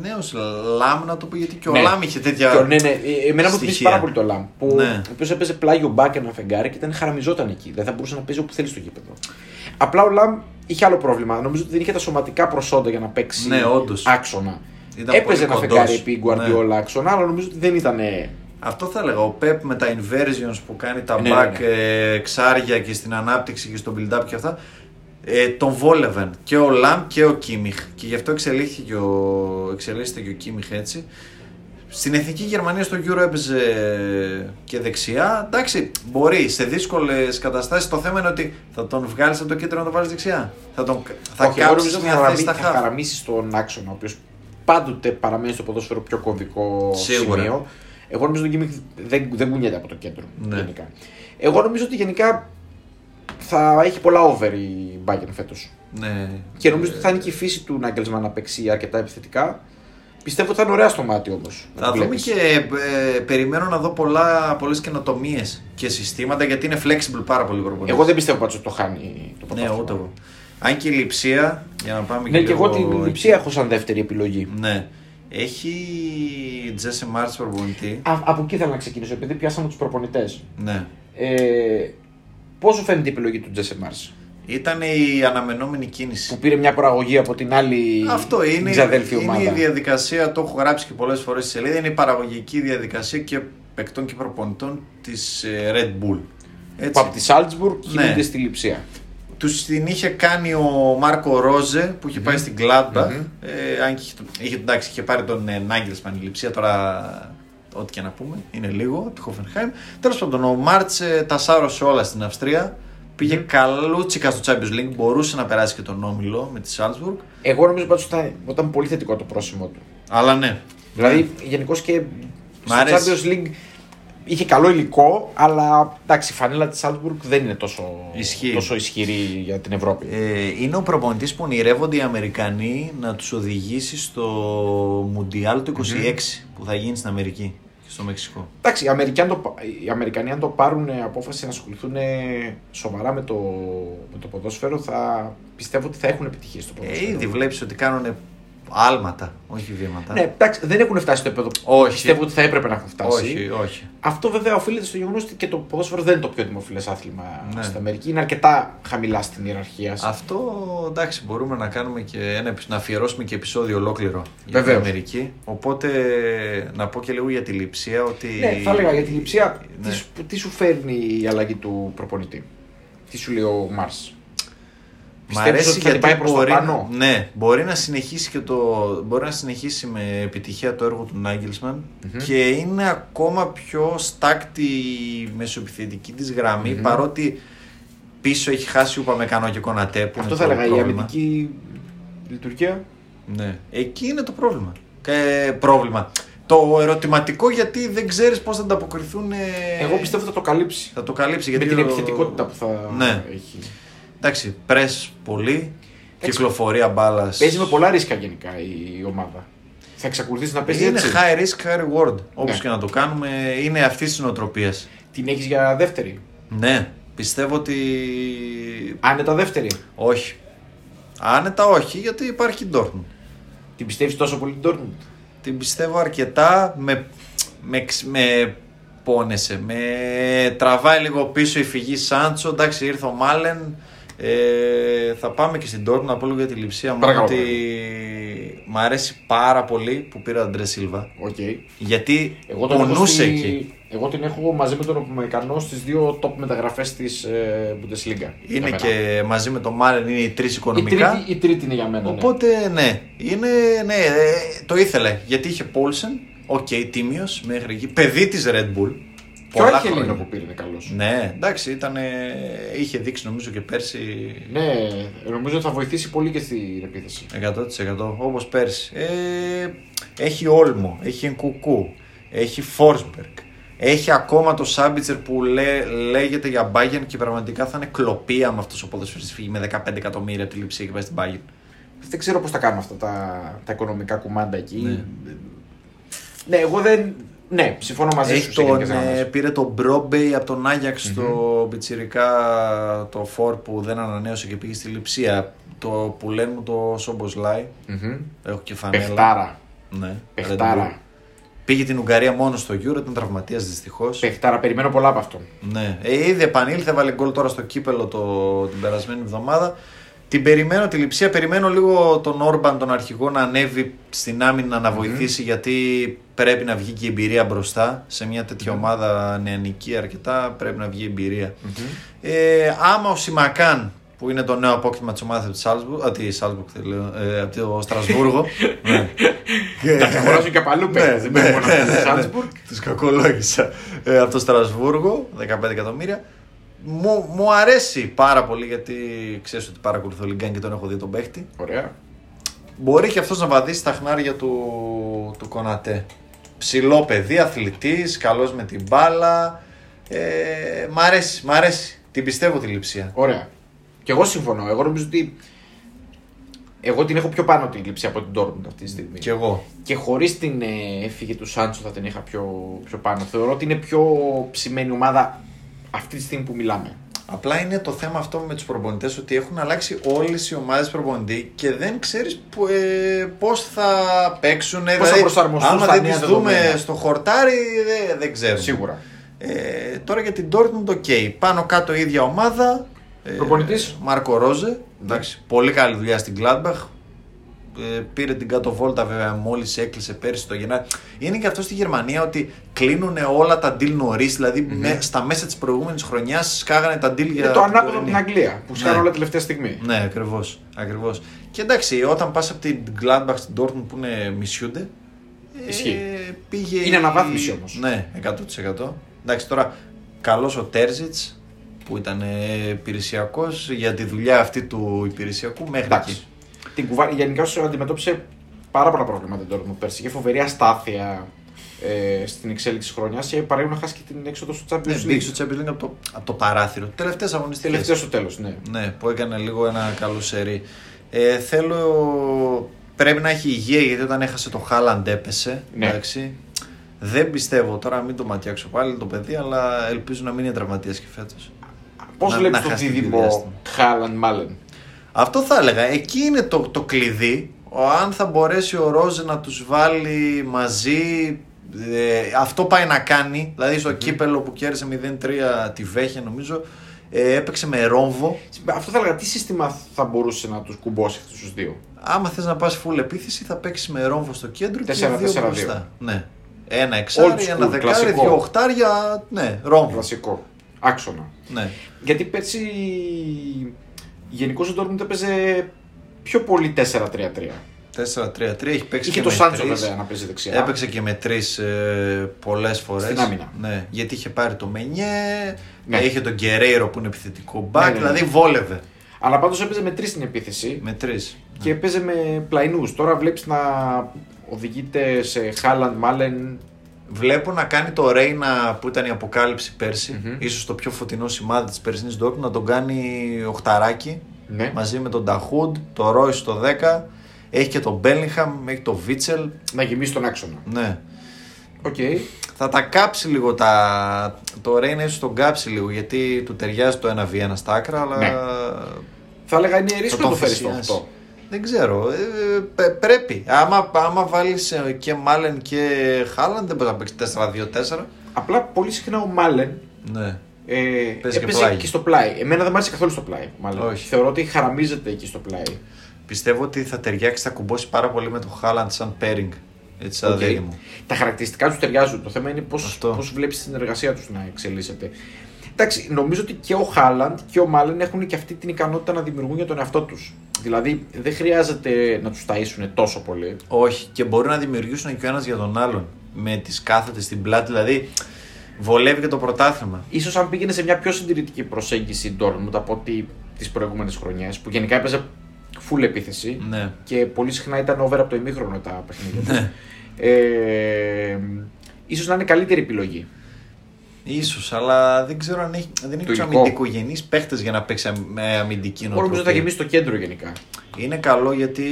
νέος Λαμ, να το πω, γιατί και ο ναι. Λαμ είχε τέτοια. Και ο, ναι, ναι. Εμένα μου θυμίζει πάρα πολύ το Λαμ. Που ναι. Ο οποίος έπαιζε πλάγιο μπάκ ένα φεγγάρι και ήταν χαραμιζόταν εκεί. Δεν θα μπορούσε να παίζει όπου θέλει στο γήπεδο. Απλά ο Λαμ είχε άλλο πρόβλημα. Νομίζω ότι δεν είχε τα σωματικά προσόντα για να παίξει ναι, άξονα. Ήταν έπαιζε ένα κοντός. Φεγγάρι επί Guardiola ναι. άξονα, αλλά νομίζω ότι δεν ήταν. Αυτό θα έλεγα. Ο Πεπ με τα inversions που κάνει τα ναι, back ναι, ναι. Ε, ξάρια και στην ανάπτυξη και στο build-up και αυτά. Ε, τον βόλευαν και ο Λαμ και ο Kimich. Και γι' αυτό εξελίχθηκε ο, εξελίχθηκε και ο Kimich έτσι. Στην εθνική Γερμανία στο Euro έπαιζε και δεξιά. Εντάξει, μπορεί σε δύσκολες καταστάσεις. Το θέμα είναι ότι θα τον βγάλεις από το κέντρο να τον βάλεις δεξιά. Θα τον θα κάψεις μια θέση στα χαφ. Θα χαραμίσεις τον άξονα, ο οποίος πάντοτε παραμένει στο ποδόσφαιρο πιο κομβικό σίγουρα. Σημείο. Εγώ νομίζω ότι ο Kimich δεν, δεν κουνιέται από το κέντρο. Ναι. Γενικά. Εγώ νομίζω ότι γενικά θα έχει πολλά over η Bayern φέτος. Ναι. Και νομίζω ότι θα είναι και η φύση του Nagelsmann να παίξει αρκετά επιθετικά. Πιστεύω ότι θα είναι ωραία στο μάτι όμως. Θα δούμε και ε, περιμένω να δω πολλές καινοτομίες και συστήματα, γιατί είναι flexible πάρα πολύ προπονητής. Εγώ δεν πιστεύω πάντως ότι το χάνει το πρωτάθλημα. Ναι, ούτε εγώ. Αν και η Λιψία. Για να πάμε ναι, και, και εγώ την Λιψία έχω σαν δεύτερη επιλογή. Ναι. Έχει Jesse March προπονητή. Α, από εκεί θέλω να ξεκινήσω, επειδή πιάσαμε τους προπονητές. Ναι. Ε, Πώς σου φαίνεται η επιλογή του Jesse March? Ήταν η αναμενόμενη κίνηση. Που πήρε μια παραγωγή από την άλλη. Αυτό είναι, ξαδέλφη ομάδα. Είναι η διαδικασία, το έχω γράψει και πολλές φορές στη σελίδα. Είναι η παραγωγική διαδικασία και παικτών και προπονητών της Red Bull. Έτσι. Που από τη Salzburg κινούνται ναι. στη Λιψία. Τους την είχε κάνει ο Μάρκο Ρόζε που είχε mm-hmm. πάει στην Gladbach. Mm-hmm. Ε, αν είχε, είχε, εντάξει, είχε πάρει τον ε, Nagelsmann η Λιψία, τώρα ό,τι και να πούμε, είναι λίγο, τη Hoffenheim. Τέλος πάντων, ο Μάρτς ε, τα σάρωσε όλα στην Αυστρία. Πήγε καλούτσικα στο Champions League, μπορούσε να περάσει και τον όμιλο με τη Salzburg. Εγώ νομίζω πάντως ότι ήταν πολύ θετικό το πρόσημο του. Αλλά ναι. Δηλαδή, yeah. γενικώς και στο Champions League είχε καλό υλικό, αλλά εντάξει, η φανέλα της Salzburg δεν είναι τόσο, τόσο ισχυρή για την Ευρώπη. Ε, είναι ο προπονητής που ονειρεύονται οι Αμερικανοί να τους οδηγήσει στο Μουντιάλ του είκοσι έξι mm-hmm. που θα γίνει στην Αμερική. Στο Μεξικό. Εντάξει, οι Αμερικανοί, το, οι Αμερικανοί αν το πάρουν απόφαση να ασχοληθούν σοβαρά με το, με το ποδόσφαιρο, θα πιστεύω ότι θα έχουν επιτυχία στο ποδόσφαιρο. Ε, ήδη βλέπεις ότι κάνουν άλματα, όχι βήματα. Ναι, εντάξει, δεν έχουν φτάσει στο επίπεδο που πιστεύω ότι θα έπρεπε να έχουν φτάσει. Όχι, όχι. Αυτό βέβαια οφείλεται στο γεγονός ότι και το ποδόσφαιρο δεν είναι το πιο δημοφιλές άθλημα ναι. στην Αμερική. Είναι αρκετά χαμηλά στην ιεραρχία. Αυτό εντάξει, μπορούμε να κάνουμε και ένα, να αφιερώσουμε και επεισόδιο ολόκληρο για την Αμερική. Οπότε να πω και λίγο για τη Λιψία. Ότι... Ναι, θα έλεγα για τη Λιψία. Ναι. Τι, τι σου φέρνει η αλλαγή του προπονητή, τι σου λέει ο Μάρς? Μ' αρέσει γιατί πάει προς μπορεί, πάνω. Ναι, μπορεί να συνεχίσει και το, μπορεί να συνεχίσει με επιτυχία το έργο του Nagelsmann mm-hmm. και είναι ακόμα πιο στάκτη η μεσοεπιθετική της γραμμή mm-hmm. παρότι πίσω έχει χάσει ούπα Μεκανό και Κονατέ. Αυτό θα έλεγα, η αμυντική λειτουργία. Ναι, εκεί είναι το πρόβλημα. Ε, πρόβλημα. Το ερωτηματικό, γιατί δεν ξέρεις πώς θα ανταποκριθούν. Ε... Εγώ πιστεύω θα το καλύψει. Θα το καλύψει γιατί με την επιθετικότητα που θα ναι. έχει. Εντάξει, πρες πολύ, έτσι, κυκλοφορία μπάλας. Παίζει με πολλά ρίσκα γενικά η ομάδα. Θα εξακολουθήσει να παίζει έτσι. Είναι high risk, high reward. Όπως ναι. και να το κάνουμε, είναι αυτής της νοοτροπίας. Την έχεις για δεύτερη. Ναι, πιστεύω ότι. Άνετα δεύτερη. Όχι. Άνετα όχι, γιατί υπάρχει η Dortmund. Την πιστεύεις τόσο πολύ την Dortmund? Την πιστεύω αρκετά. Με, με, με πόνεσε. Με τραβάει λίγο πίσω η φυγή Σάντσο. Εντάξει, ήρθε ο Μάλεν. Ε, θα πάμε και στην Ντόρτμουντ να πω λίγο για τη Λιψία. Μόνο ότι μ' αρέσει πάρα πολύ που πήρα Αντρέ Σίλβα. Okay. Γιατί πονούσε στη... εκεί. Εγώ την έχω μαζί με τον Οπομεκανό στις δύο top μεταγραφές της ε, Bundesliga. Είναι και μαζί με τον Μάλεν, είναι οι τρεις οικονομικά. Η τρίτη, η τρίτη είναι για μένα. Οπότε ναι, ναι, είναι, ναι ε, το ήθελε. Γιατί είχε Πόλσεν, οκ, okay, τίμιος μέχρι εκεί. Παιδί της Red Bull. Και ο Άχελίνο που πήρε είναι καλός. Ναι, εντάξει, ήταν, είχε δείξει νομίζω και πέρσι. Ναι, νομίζω θα βοηθήσει πολύ και στην επίθεση. εκατό τοις εκατό όπως πέρσι. Ε, έχει Όλμο, έχει Ενκουκού, έχει Φόρσμπεργκ. Έχει ακόμα το Σάμπιτσερ που λέ, λέγεται για Bayern και πραγματικά θα είναι κλοπή άμα αυτός ο ποδοσφαιριστής φύγει με δεκαπέντε εκατομμύρια από τη Λιψία και πάει στην Bayern. Δεν ξέρω πώς θα κάνουν αυτά τα, τα οικονομικά κουμάντα εκεί. Ναι, ναι εγώ δεν... Ναι, συμφωνώ μαζί έχει σου. Τον, ε, πήρε τον Broendby από τον Άγιαξ, mm-hmm. το πιτσιρικά το φορ που δεν ανανέωσε και πήγε στη Λιψία. Το που λένε το Σομποσλάι. Mm-hmm. Έχω και φανέλα. Πεχτάρα. Ναι, Πεχτάρα. Πήγε την Ουγγαρία μόνο στο Euro, ήταν τραυματίας δυστυχώς. Πεχτάρα, περιμένω πολλά από αυτόν. Ναι, ε, ήδη επανήλθε, βάλε γκολ τώρα στο κύπελο το, την περασμένη εβδομάδα. Την περιμένω τη Λιψία, περιμένω λίγο τον Όρμπαν, τον αρχηγό, να ανέβει στην άμυνα να βοηθήσει, mm-hmm. γιατί πρέπει να βγει και η εμπειρία μπροστά. Σε μια τέτοια mm-hmm. ομάδα νεανική αρκετά πρέπει να βγει η εμπειρία. Mm-hmm. Ε, άμα ο Σιμακάν, που είναι το νέο απόκτημα της ομάδας από τη Σάλτσμπουργκ, α, τη Σάλτσμπουργκ, ε, από το Στρασβούργο. Ναι. Τα ξεχωράζουν και παλού πέρα, δεν πέρα μόνο από τη Σάλτσμπουργκ. Τους κακολόγησα. Ε, από το Στρασβούργο, δεκαπέντε εκατομμύρια. Μου, μου αρέσει πάρα πολύ γιατί ξέρεις ότι παρακολουθώ Λιγκάν και τον έχω δει τον παίχτη. Ωραία. Μπορεί και αυτός να βαδίσει στα χνάρια του, του Κονατέ. Ψηλό παιδί, αθλητής, καλός με την μπάλα. Ε, μ' αρέσει, μ' αρέσει. Την πιστεύω τη Λιψία. Ωραία. Και εγώ συμφωνώ. Εγώ νομίζω ότι. Εγώ την έχω πιο πάνω την Λιψία από την Ντόρτμουντ αυτή τη στιγμή. Και εγώ. Και χωρίς την έφυγη του Σάντσο θα την είχα πιο, πιο πάνω. Θεωρώ ότι είναι πιο ψημένη ομάδα αυτή τη στιγμή που μιλάμε. Απλά είναι το θέμα αυτό με τους προπονητές, ότι έχουν αλλάξει όλες οι ομάδες προπονητή και δεν ξέρεις ε, πώς θα παίξουν. Πώς δηλαδή, θα προσαρμοστούν. Άμα δεν τις δούμε στο χορτάρι, δεν, δεν ξέρουμε. Σίγουρα. Ε, τώρα για την Dortmund, ok. Πάνω κάτω η ίδια ομάδα. Προπονητής. Ε, Μάρκο Ρόζε. Εντάξει, πολύ καλή δουλειά στην Gladbach. Ε, πήρε την κάτω βόλτα βέβαια, μόλις έκλεισε πέρυσι το Γενάρη. Είναι και αυτό στη Γερμανία ότι κλείνουν όλα τα deal νωρίς, δηλαδή mm-hmm. με, στα μέσα της προηγούμενης χρονιάς σκάγανε τα deal για... Είναι το ανάποδο από την Αγγλία που σκάγανε ναι. όλα τελευταία στιγμή. Ναι, ακριβώς, ακριβώς. Και εντάξει, όταν πας από την Gladbach στην Dortmund που είναι μισιούνται, ε, πήγε... Είναι αναβάθμιση όμως. Ναι, εκατό τοις εκατό. Εντάξει, τώρα καλός ο Τέρζιτς που ήταν υπηρεσιακός για τη δουλειά αυτή του υπηρεσιακού μέχρι εντάξει. εκεί. Την κουβά... Γενικά σου αντιμετώπισε πάρα πολλά προβλήματα την Dortmund πέρσι. Είχε φοβερή αστάθεια ε, στην εξέλιξη της χρονιάς και παρέμεινε να χάσει και την έξοδο στο Champions League. Στο Champions League από το, από το παράθυρο. Τελευταίες αγωνιστικές. Τελευταίες στο τέλος, ναι. Ναι, που έκανε λίγο ένα καλό σερί. Ε, θέλω. Πρέπει να έχει υγεία γιατί όταν έχασε το Χάλαντ έπεσε. Ναι. Εντάξει. Δεν πιστεύω τώρα, μην το ματιάξω πάλι το παιδί, αλλά ελπίζω να μην είναι τραυματίας και φέτος. Πώς βλέπεις το δίδυμο Χάλαντ Μάλεν? Αυτό θα έλεγα. Εκεί είναι το, το κλειδί. Ο, αν θα μπορέσει ο Ρόζε να τους βάλει μαζί. Ε, αυτό πάει να κάνει. Δηλαδή στο mm. κύπελο που κέρδισε μηδέν τρία τη Βέχε νομίζω. Ε, έπαιξε με ρόμβο. Αυτό θα έλεγα. Τι σύστημα θα μπορούσε να τους κουμπώσει αυτούς τους δύο? Άμα θες να πας full επίθεση θα παίξεις με ρόμβο στο κέντρο τέσσερα, και δύο μπροστά. Ναι. Ένα εξάρι, ένα δεκάρι, δύο οχτάρια. Ναι, ρόμβο. Κλασικό. Άξονα. Ναι. Γιατί πέρσι... Γενικώς ο Dortmund έπαιζε πιο πολύ τέσσερα τρία τρία. τέσσερα τρία τρία έχει παίξει είχε και το Σάντσο βέβαια να παίζει δεξιά. Έπαιξε και με τρεις ε, πολλές φορές. Στην άμυνα. Ναι, γιατί είχε πάρει το Μενιέ, ναι. είχε τον Γκερέιρο που είναι επιθετικό back, ναι, ναι, ναι. δηλαδή βόλευε. Αλλά πάντως έπαιζε με τρεις στην επίθεση. Με τρεις. Και ναι. έπαιζε με πλαϊνούς. Τώρα βλέπεις να οδηγείται σε Χάλαντ, Μάλεν. Βλέπω να κάνει το Ρέινα που ήταν η αποκάλυψη πέρσι, mm-hmm. ίσως το πιο φωτεινό σημάδι της περσινής Dortmund, να τον κάνει οχταράκι mm-hmm. μαζί με τον Νταχούντ, το Ρόι στο δέκα, έχει και τον Μπέλιγχαμ, έχει τον Βίτσελ. Να γεμίσει τον άξονα. Ναι. Okay. Θα τα κάψει λίγο τα... το Ρέινα, ίσως τον κάψει λίγο γιατί του ταιριάζει το ένα βι ένα στα άκρα, αλλά... Ναι. Θα έλεγα είναι ρίσκο να το φέρει στο οκτώ. Δεν ξέρω. Ε, πρέπει. Άμα, άμα βάλεις και Μάλεν και Χάλαντ, δεν μπορεί να παίξει τέσσερα δύο τέσσερα. Απλά πολύ συχνά ο Μάλεν ναι. Ε, Παίζει και, και στο πλάι. Εμένα δεν μ' άρεσε καθόλου στο πλάι. Μάλλον. Όχι. Θεωρώ ότι χαραμίζεται εκεί στο πλάι. Πιστεύω ότι θα ταιριάξει, θα κουμπώσει πάρα πολύ με τον Χάλαντ σαν pairing. Έτσι, σαν okay. δίδυμο μου. Τα χαρακτηριστικά του ταιριάζουν. Το θέμα είναι πώς βλέπεις την εργασία του να εξελίσσεται. Εντάξει, νομίζω ότι και ο Χάλαντ και ο Μάλεν έχουν και αυτή την ικανότητα να δημιουργούν για τον εαυτό του. Δηλαδή δεν χρειάζεται να του ταΐσουν τόσο πολύ. Όχι, και μπορούν να δημιουργήσουν και ο ένας για τον άλλον. Με τις κάθετες στην πλάτη, δηλαδή βολεύει και το πρωτάθλημα. Ίσως αν πήγαινε σε μια πιο συντηρητική προσέγγιση η Ντόρτμοντ από ότι τις προηγούμενες χρονιές, που γενικά έπαιζε full επίθεση, ναι, και πολύ συχνά ήταν over από το ημίχρονο τα παιχνίδια. Ναι. Ε, ίσως να είναι καλύτερη επιλογή. Ίσως, αλλά δεν ξέρω αν έχει, δεν έχει αμυντικογενείς παίχτες για να παίξει με αμυντική νοοτροπία. Όλο που θα γεμίσει το κέντρο γενικά. Είναι καλό, γιατί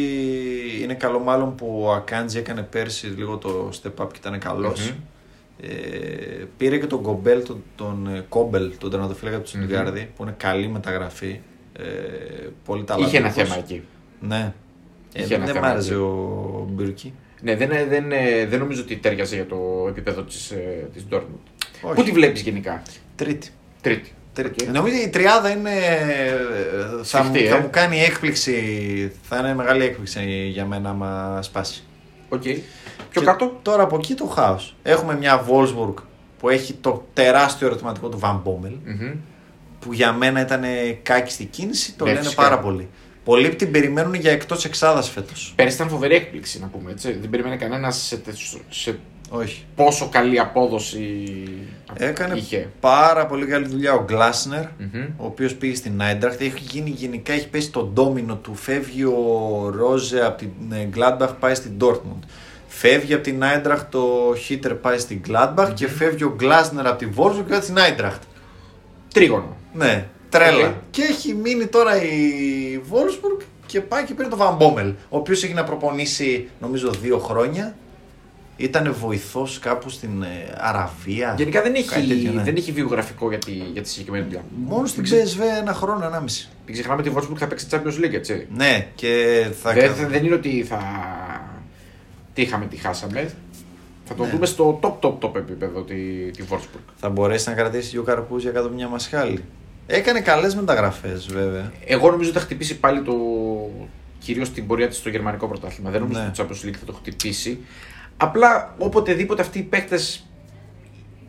είναι καλό μάλλον που ο Ακάντζη έκανε πέρσι λίγο το step up και ήταν καλός. Mm-hmm. Ε, πήρε και τον Κομπέλ, τον, τον Κόμπελ, τον τερματοφύλακα του Στουτγκάρδη, mm-hmm, που είναι καλή μεταγραφή. Ε, πολύ ταλαντούχος. Είχε ένα θέμα εκεί. Ναι. Ε, δεν μ' άρεσε ο Μπύρκι. Ναι, δεν, δεν, δεν νομίζω ότι τέριαζε για το επίπεδο της Ντόρτμουντ. Πού τη βλέπεις γενικά? Τρίτη. Τρίτη. Τρίτη. Okay. Νομίζω η τριάδα είναι. Συχτή, θα, ε? θα μου κάνει έκπληξη. Θα είναι μεγάλη έκπληξη για μένα άμα σπάσει. Οκ. Okay. Πιο και κάτω. Τώρα από εκεί το χάος. Έχουμε μια Wolfsburg που έχει το τεράστιο ερωτηματικό του Van Bommel, mm-hmm, που για μένα ήταν κάκιστη κίνηση. Το ναι, λένε φυσικά πάρα πολύ. Πολλοί την περιμένουν για εκτός εξάδας φέτος. Πέρυσι ήταν φοβερή έκπληξη, να πούμε έτσι. Δεν περιμένει κανένα σε, σε όχι, πόσο καλή απόδοση έκανε, είχε. Πάρα πολύ καλή δουλειά ο Glasner, mm-hmm, ο οποίος πήγε στην Eintracht. Έχει γίνει γενικά, έχει πέσει το ντόμινο του. Φεύγει ο Rose από την Gladbach, πάει στην Dortmund. Φεύγει από την Eintracht ο Hütter, πάει στην Gladbach, mm-hmm, και φεύγει ο Glasner από τη Wolfsburg και πάει στην Eintracht. Τρίγωνο. Ναι. Τρέλα. Okay. Και έχει μείνει τώρα η Wolfsburg και πάει και πήρε το Van Bommel, ο οποίος έχει να προπονήσει νομίζω δύο χρόνια. Ήτανε βοηθός κάπου στην Αραβία. Γενικά δεν έχει, τέτοιο, ναι, δεν έχει βιογραφικό για τη, για τη συγκεκριμένη δουλειά. Μόνο στην Ξ Σ Β ένα χρόνο, ενάμιση. Μην ξεχνάμε ότι η Wolfsburg θα παίξει Champions League, έτσι. Ναι, και θα δεν, καθ... δεν είναι ότι θα. Τι είχαμε, τι χάσαμε. Θα το ναι. δούμε στο top, top, top επίπεδο τη, τη Wolfsburg. Θα μπορέσει να κρατήσει δύο καρπούζια κάτω από μια μασχάλη. Έκανε καλές μεταγραφές, βέβαια. Εγώ νομίζω ότι θα χτυπήσει πάλι το. Κυρίως την πορεία της στο γερμανικό πρωτάθλημα. Δεν νομίζω ναι. ότι το Champions League θα το χτυπήσει. Απλά οποτεδήποτε αυτοί οι παίκτες.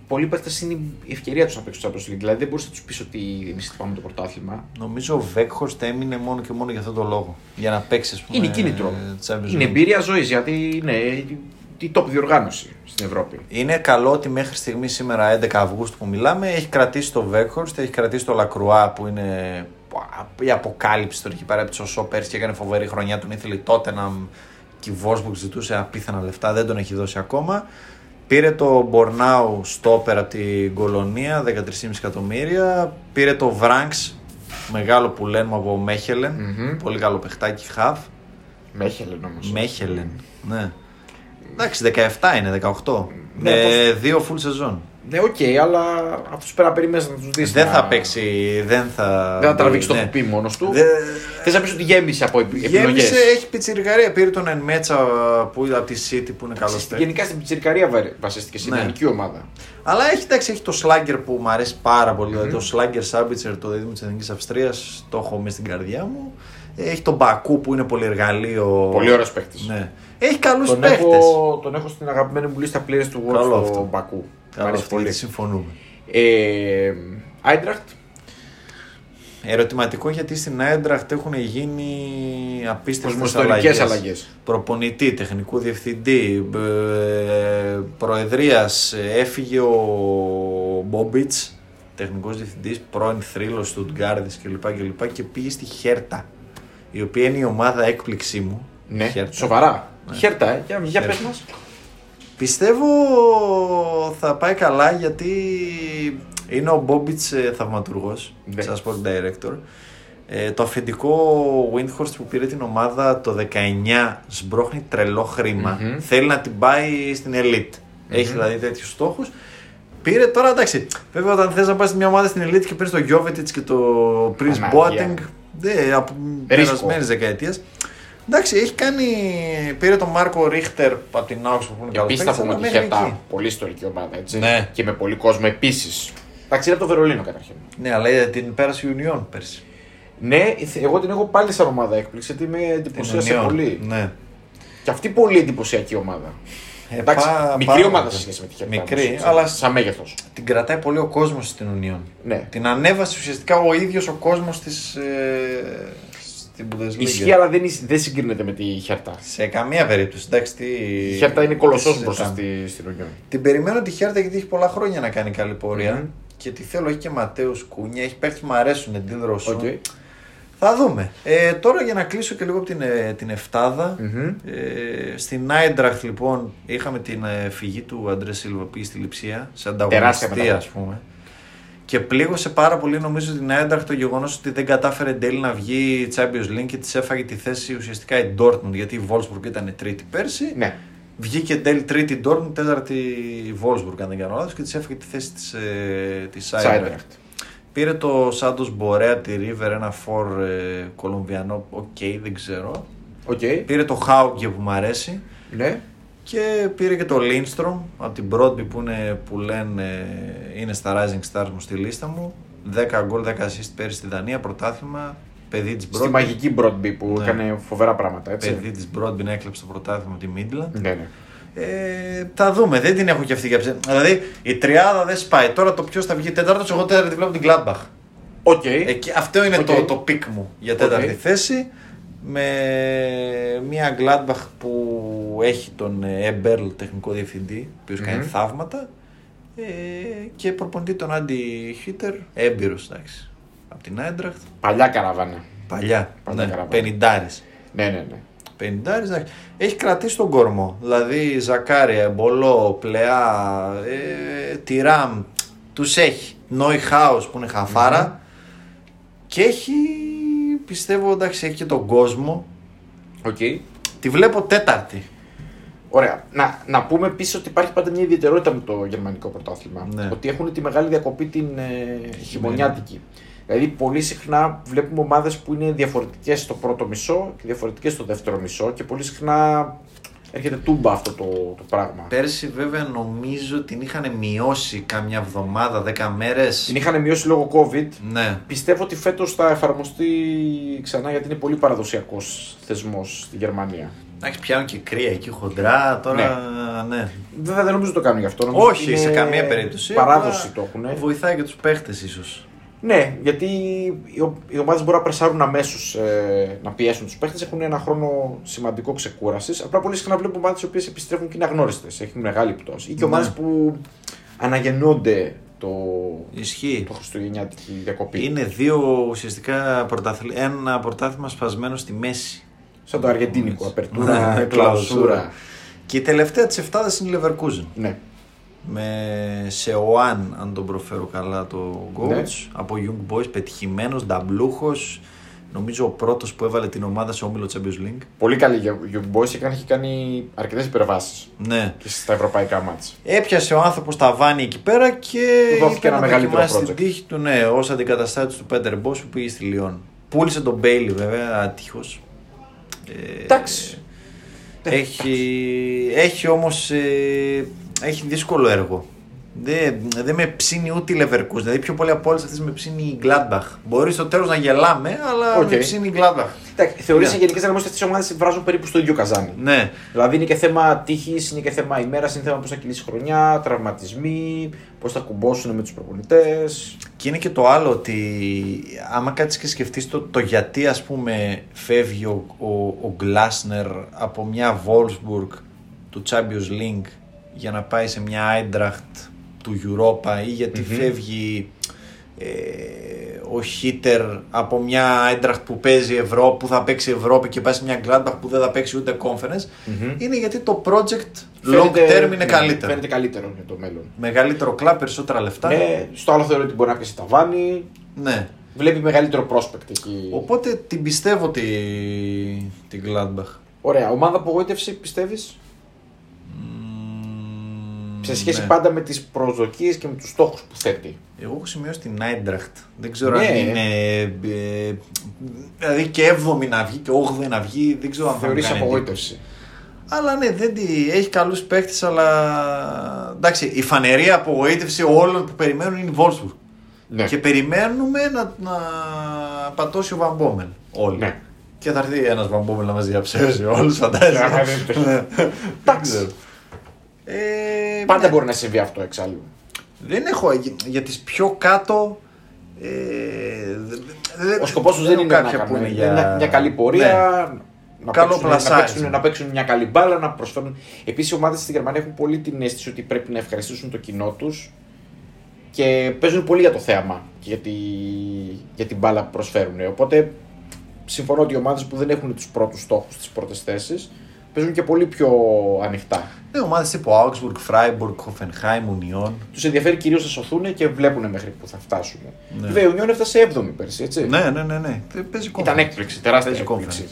Πολλοί παίκτες είναι η ευκαιρία τους να παίξουν στο Champions League. Δηλαδή δεν μπορείς να τους πεις ότι εμείς χτυπάμε το πρωτάθλημα. Νομίζω ο Βέκχορστ έμεινε μόνο και μόνο για αυτόν τον λόγο. Για να παίξει, πούμε. Είναι κίνητρο. Ε, είναι εμπειρία ζωής, γιατί είναι η top διοργάνωση στην Ευρώπη. Είναι καλό ότι μέχρι στιγμή σήμερα, έντεκα Αυγούστου που μιλάμε, έχει κρατήσει το Βέκχορστ, έχει κρατήσει το Λακρουά που είναι η αποκάλυψη του. Έχει πάρει από τη Σοσό πέρσι και έκανε φοβερή χρονιά. Τον ήθελε τότε να. Και η Wolfsburg ζητούσε απίθανα λεφτά, δεν τον έχει δώσει ακόμα. Πήρε το Μπορνάου στόπερ από την Κολονία, δεκατρία και μισό εκατομμύρια. Πήρε το Βράνξ, μεγάλο που λέμε από Μέχελεν. Mm-hmm. Πολύ καλό παιχτάκι, χαβ. Μέχελεν όμως. Μέχελεν, ναι. Εντάξει, δεκαεπτά είναι, δεκαοκτώ. Ναι, ε, πώς... Δύο full season. Ναι, οκ, okay, αλλά αυτού πέρα περιμένει να του δει. Δεν να... θα παίξει. Δεν θα, δεν θα τραβήξει ναι. το κουπί μόνο του. Δεν... Θε να πει ότι γέμισε από επιλογές. Γέμισε, έχει πιτσιρικαρία. Πήρε τον Εν Μέτσα που από τη City που είναι καλό παίκτη. Γενικά στην πιτσιρικαρία βασίστηκε, στην ελληνική ομάδα. Αλλά έχει, εντάξει, έχει το σλάγκερ που μου αρέσει πάρα πολύ. Mm-hmm. Δηλαδή, το σλάγκερ Σάμπιτσερ, το δίδυμο της Εθνικής Αυστρίας, το έχω μέσα στην καρδιά μου. Έχει τον Μπακού που είναι πολυεργαλείο. Πολύ ωραίος παίκτης. Ναι. Έχει καλούς παίκτες. Έχω... Τον έχω στην αγαπημένη μου λίστα players του World του Μπακού. Καλώς πολύ. Συμφωνούμε. Άιντραχτ. Ε, ερωτηματικό, γιατί στην Άιντραχτ έχουν γίνει απίστευτες αλλαγές. αλλαγές. Προπονητή, τεχνικού διευθυντή, ε, προεδρίας. Έφυγε ο Μπόμπιτς, τεχνικός διευθυντής, πρώην θρύλος του Στουτγκάρδης κλπ, κλπ. Και πήγε στη Χέρτα, η οποία είναι η ομάδα έκπληξή μου. Ναι, Χέρτα. Σοβαρά. Ναι. Χέρτα, ε. για, για πες μας. Πιστεύω θα πάει καλά, γιατί είναι ο Μπόμπιτς θαυματουργός, ναι, σαν sport director. Ε, το αφεντικό Windhorst που πήρε την ομάδα το δεκαεννιά σμπρώχνει τρελό χρήμα. Mm-hmm. Θέλει να την πάει στην elite. Mm-hmm. Έχει δηλαδή τέτοιους στόχους. Πήρε τώρα, εντάξει, βέβαια όταν θες να πας σε μια ομάδα στην elite και πήρες το Jovetic και το Prince Boateng, ναι, από περασμένες δεκαετίες. Εντάξει, έχει κάνει. Πήρε τον Μάρκο Ρίχτερ από την Augsburg που είναι καλός παίκτης. Και επίσης θα πούμε ότι η Χέρτα, πολύ ιστορική ομάδα, έτσι. Ναι. Και με πολύ κόσμο επίσης. Ταξίδι από το Βερολίνο καταρχήν. Ναι, αλλά την πέρασε η Union πέρσι. Ναι, εγώ την έχω πάλι σαν ομάδα έκπληξη, γιατί με εντυπωσίασε πολύ. Ναι. Και αυτή πολύ εντυπωσιακή ομάδα. Ε, Εντάξει, πά, μικρή πά, ομάδα σε σχέση με τη Χερτά. Μικρή, αλλά σαν μέγεθος. Την κρατάει πολύ ο κόσμος στην Union. Ναι. Την ανέβασε ουσιαστικά ο ίδιος ο κόσμος της, ε, στην Bundesliga. Ισχύει, αλλά δεν, δεν συγκρίνεται με τη Χερτά. Σε καμία περίπτωση. Εντάξει, τη... Η Χερτά είναι κολοσσός μπροστά στη, στην Union. Την περιμένω τη Χερτά γιατί έχει πολλά χρόνια να κάνει καλή πορεία. Mm-hmm. Και τη θέλω, έχει και Ματέους Κούνια, έχει παίχτες που μου αρέσουν, Ντίλροσον. Okay. Θα δούμε. Ε, τώρα για να κλείσω και λίγο από την, την Εφτάδα. Mm-hmm. Ε, στην Άιντραχτ λοιπόν είχαμε την ε, φυγή του Αντρέ Σίλβα που πήγε στη Λιψία. Σε ανταγωνιστία, ας πούμε. Και πλήγωσε πάρα πολύ νομίζω την Άιντραχτ το γεγονός ότι δεν κατάφερε εν τέλει να βγει η Champions League και της έφαγε τη θέση ουσιαστικά η Dortmund. Γιατί η Wolfsburg ήταν τρίτη πέρσι. Ναι. Βγήκε εν τέλει τρίτη η Dortmund, τέταρτη η Wolfsburg αν δεν κάνω λάθος και της έφαγε τη θέση της, ε, της Άιντραχτ. Πήρε το Σάντος Μπορέα τη River, ένα φορ ε, κολομβιανό, οκ, okay, δεν ξέρω. Okay. Πήρε το Χάουγκε που μου αρέσει. Ναι. Και πήρε και το Λίνστρομ από την Broendby που, που λένε είναι στα Rising Stars μου στη λίστα μου. δέκα γκολ, δέκα ασίστ πέρυσι στη Δανία, πρωτάθλημα. Παιδί της Broendby. Στη μαγική Broendby που ναι. έκανε φοβερά πράγματα, έτσι. Παιδί της Broendby να έκλεψε το πρωτάθλημα τη Midland. Ναι, ναι. Ε, θα δούμε, δεν την έχω και αυτή. Δηλαδή η τριάδα δεν σπάει. Τώρα το ποιος θα βγει τέταρτος, εγώ τέταρτη βλέπω την Gladbach. Okay. Ε, αυτό είναι okay. το, το πικ μου για τέταρτη okay. θέση. Με μια Gladbach που έχει τον Εμπέρλ τεχνικό διευθυντή, ο οποίος mm-hmm. κάνει θαύματα. Ε, και προπονητή τον Άντι Hütter, έμπειρος εντάξει. Από την Eintracht. Παλιά καραβάνα. Παλιά, Παλιά ναι, πενιντάρες. Ναι, ναι, ναι. πενήντα, έχει κρατήσει τον κορμό. Δηλαδή Ζακάρια, Μπολό, Πλεά, ε, Τιράμ, τους έχει. Νόιχάους που είναι χαφάρα. Mm-hmm. Και έχει, πιστεύω, εντάξει, έχει και τον κόσμο. Okay. Τη βλέπω τέταρτη. Ωραία. Να, να πούμε επίσης ότι υπάρχει πάντα μια ιδιαιτερότητα με το γερμανικό πρωτάθλημα. Ναι. Ότι έχουν τη μεγάλη διακοπή την ε, χειμωνιάτικη. Δηλαδή, πολύ συχνά βλέπουμε ομάδες που είναι διαφορετικές στο πρώτο μισό και διαφορετικές στο δεύτερο μισό και πολύ συχνά έρχεται τούμπα αυτό το, το πράγμα. Πέρσι, βέβαια, νομίζω την είχαν μειώσει κάμια εβδομάδα, δέκα μέρες. Την είχαν μειώσει λόγω COVID. Ναι. Πιστεύω ότι φέτος θα εφαρμοστεί ξανά γιατί είναι πολύ παραδοσιακός θεσμός στη Γερμανία. Εντάξει, πιάνουν και κρύα εκεί χοντρά. Τώρα. Ναι. ναι. Βέβαια, δεν νομίζω το κάνουν γι' αυτό. Νομίζω όχι, σε καμία περίπτωση. Παράδοση το έχουν. Βοηθάει και τους παίχτες ίσως. Ναι, γιατί οι ομάδες μπορούν να πρεσάρουν αμέσως ε, να πιέσουν τους παίχτες. Έχουν ένα χρόνο σημαντικό ξεκούρασης. Απλά πολύ συχνά βλέπουμε ομάδες οι οποίες επιστρέφουν και είναι αγνώριστες. Έχουν μεγάλη πτώση. Ή και ομάδες ναι. που αναγεννώνται το, το χριστουγεννιάτικη διακοπή. Είναι δύο ουσιαστικά πρωταθλ... ένα πρωτάθλημα σπασμένο στη μέση. Σαν το αργεντίνικο, απερτούρα, ναι, κλαουσούρα. Και η τελευταία της εφτάδας είναι η Leverkusen. Ναι. Με Σεοάν, αν τον προφέρω καλά, το coach ναι. από Young Boys, πετυχημένος, νταμπλούχος. Νομίζω ο πρώτος που έβαλε την ομάδα σε όμιλο Champions League. Πολύ καλή Young Boys, έχει κάνει αρκετές υπερβάσεις ναι. και στα ευρωπαϊκά μάτς. Έπιασε ο άνθρωπος τα βάνη εκεί πέρα και δόθηκε ένα μεγαλύτερο project στην τύχη του, ναι, ως αντικαταστάτης του Πέτερ Μπος που πήγε στη Λιόν. Πούλησε τον Μπέιλι βέβαια, ατύχος. Εντάξει. Ε, έχει, έχει όμως... Ε, έχει δύσκολο έργο. Δεν, δεν με ψήνει ούτε η Leverkusen. Δηλαδή, πιο πολύ από όλες αυτές με ψήνει η Gladbach. Μπορεί στο τέλος να γελάμε, αλλά okay. με ψήνει η Gladbach. Εντάξει, θεωρείς σε γενικές γραμμές ότι αυτές οι ομάδες βράζουν περίπου στο ίδιο καζάνι. Ναι. Δηλαδή, είναι και θέμα τύχης, είναι και θέμα ημέρας, είναι θέμα πώς θα κυλήσει η χρονιά, τραυματισμοί, πώς θα κουμπώσουν με τους προπονητές. Και είναι και το άλλο ότι, άμα κάτσεις και σκεφτείς το, το γιατί, ας πούμε, φεύγει ο, ο, ο Glasner από μια Wolfsburg του Champions League. Για να πάει σε μια Eintracht του Europa ή γιατί mm-hmm. φεύγει ε, ο Hütter από μια Eintracht που παίζει Ευρώπη, που θα παίξει Ευρώπη και πάει σε μια Gladbach που δεν θα παίξει ούτε Conference, mm-hmm. είναι γιατί το project long term είναι ναι, καλύτερο. Φαίνεται καλύτερο για το μέλλον. Μεγαλύτερο κλαμπ, περισσότερα λεφτά. Ναι, στο άλλο θεωρώ ότι μπορεί να πέσει ταβάνι. Ναι. Βλέπει μεγαλύτερο prospect εκεί. Οπότε την πιστεύω τη, την Gladbach. Ωραία. Ομάδα απογοήτευση πιστεύεις? Σε σχέση ναι. πάντα με τις προσδοκίες και με τους στόχους που θέτει. Εγώ έχω σημειώσει την Eintracht. Δεν ξέρω ναι. αν είναι. Ε, δηλαδή και έβδομη να βγει και όγδοη να βγει. Δεν ξέρω αν θα βγει. Θεωρείς απογοήτευση. Αλλά ναι, δεν τη... έχει καλούς παίκτες, αλλά εντάξει, η φανερή απογοήτευση όλων που περιμένουν είναι η Wolfsburg. Ναι. Και περιμένουμε να, να πατώσει ο Van Bommel όλοι. Ναι. Και θα έρθει ένας Van Bommel να μας διαψεύσει όλους, φαντάζομαι. Εντάξει. Πάντα μπορεί να συμβεί αυτό εξάλλου. Δεν έχω, για τις πιο κάτω... Ο σκοπός τους δεν είναι να κάνουν μια καλή πορεία, να παίξουν μια καλή μπάλα, να προσφέρουν. Επίσης οι ομάδες στη Γερμανία έχουν πολύ την αίσθηση ότι πρέπει να ευχαριστήσουν το κοινό τους και παίζουν πολύ για το θέαμα και για την μπάλα που προσφέρουν. Οπότε συμφωνώ ότι οι ομάδες που δεν έχουν τους πρώτους στόχους, τις πρώτες θέσεις, παίζουν και πολύ πιο ανοιχτά. Ναι, ομάδες τύπου Augsburg, Freiburg, Hoffenheim, Union. Τους ενδιαφέρει κυρίως να σωθούν και βλέπουν μέχρι που θα φτάσουν. Ναι. Βέβαια, η Union έφτασε έβδομη πέρσι, έτσι. Ναι, ναι, ναι. ναι. Ήταν έκπληξη, τεράστια έκπληξη.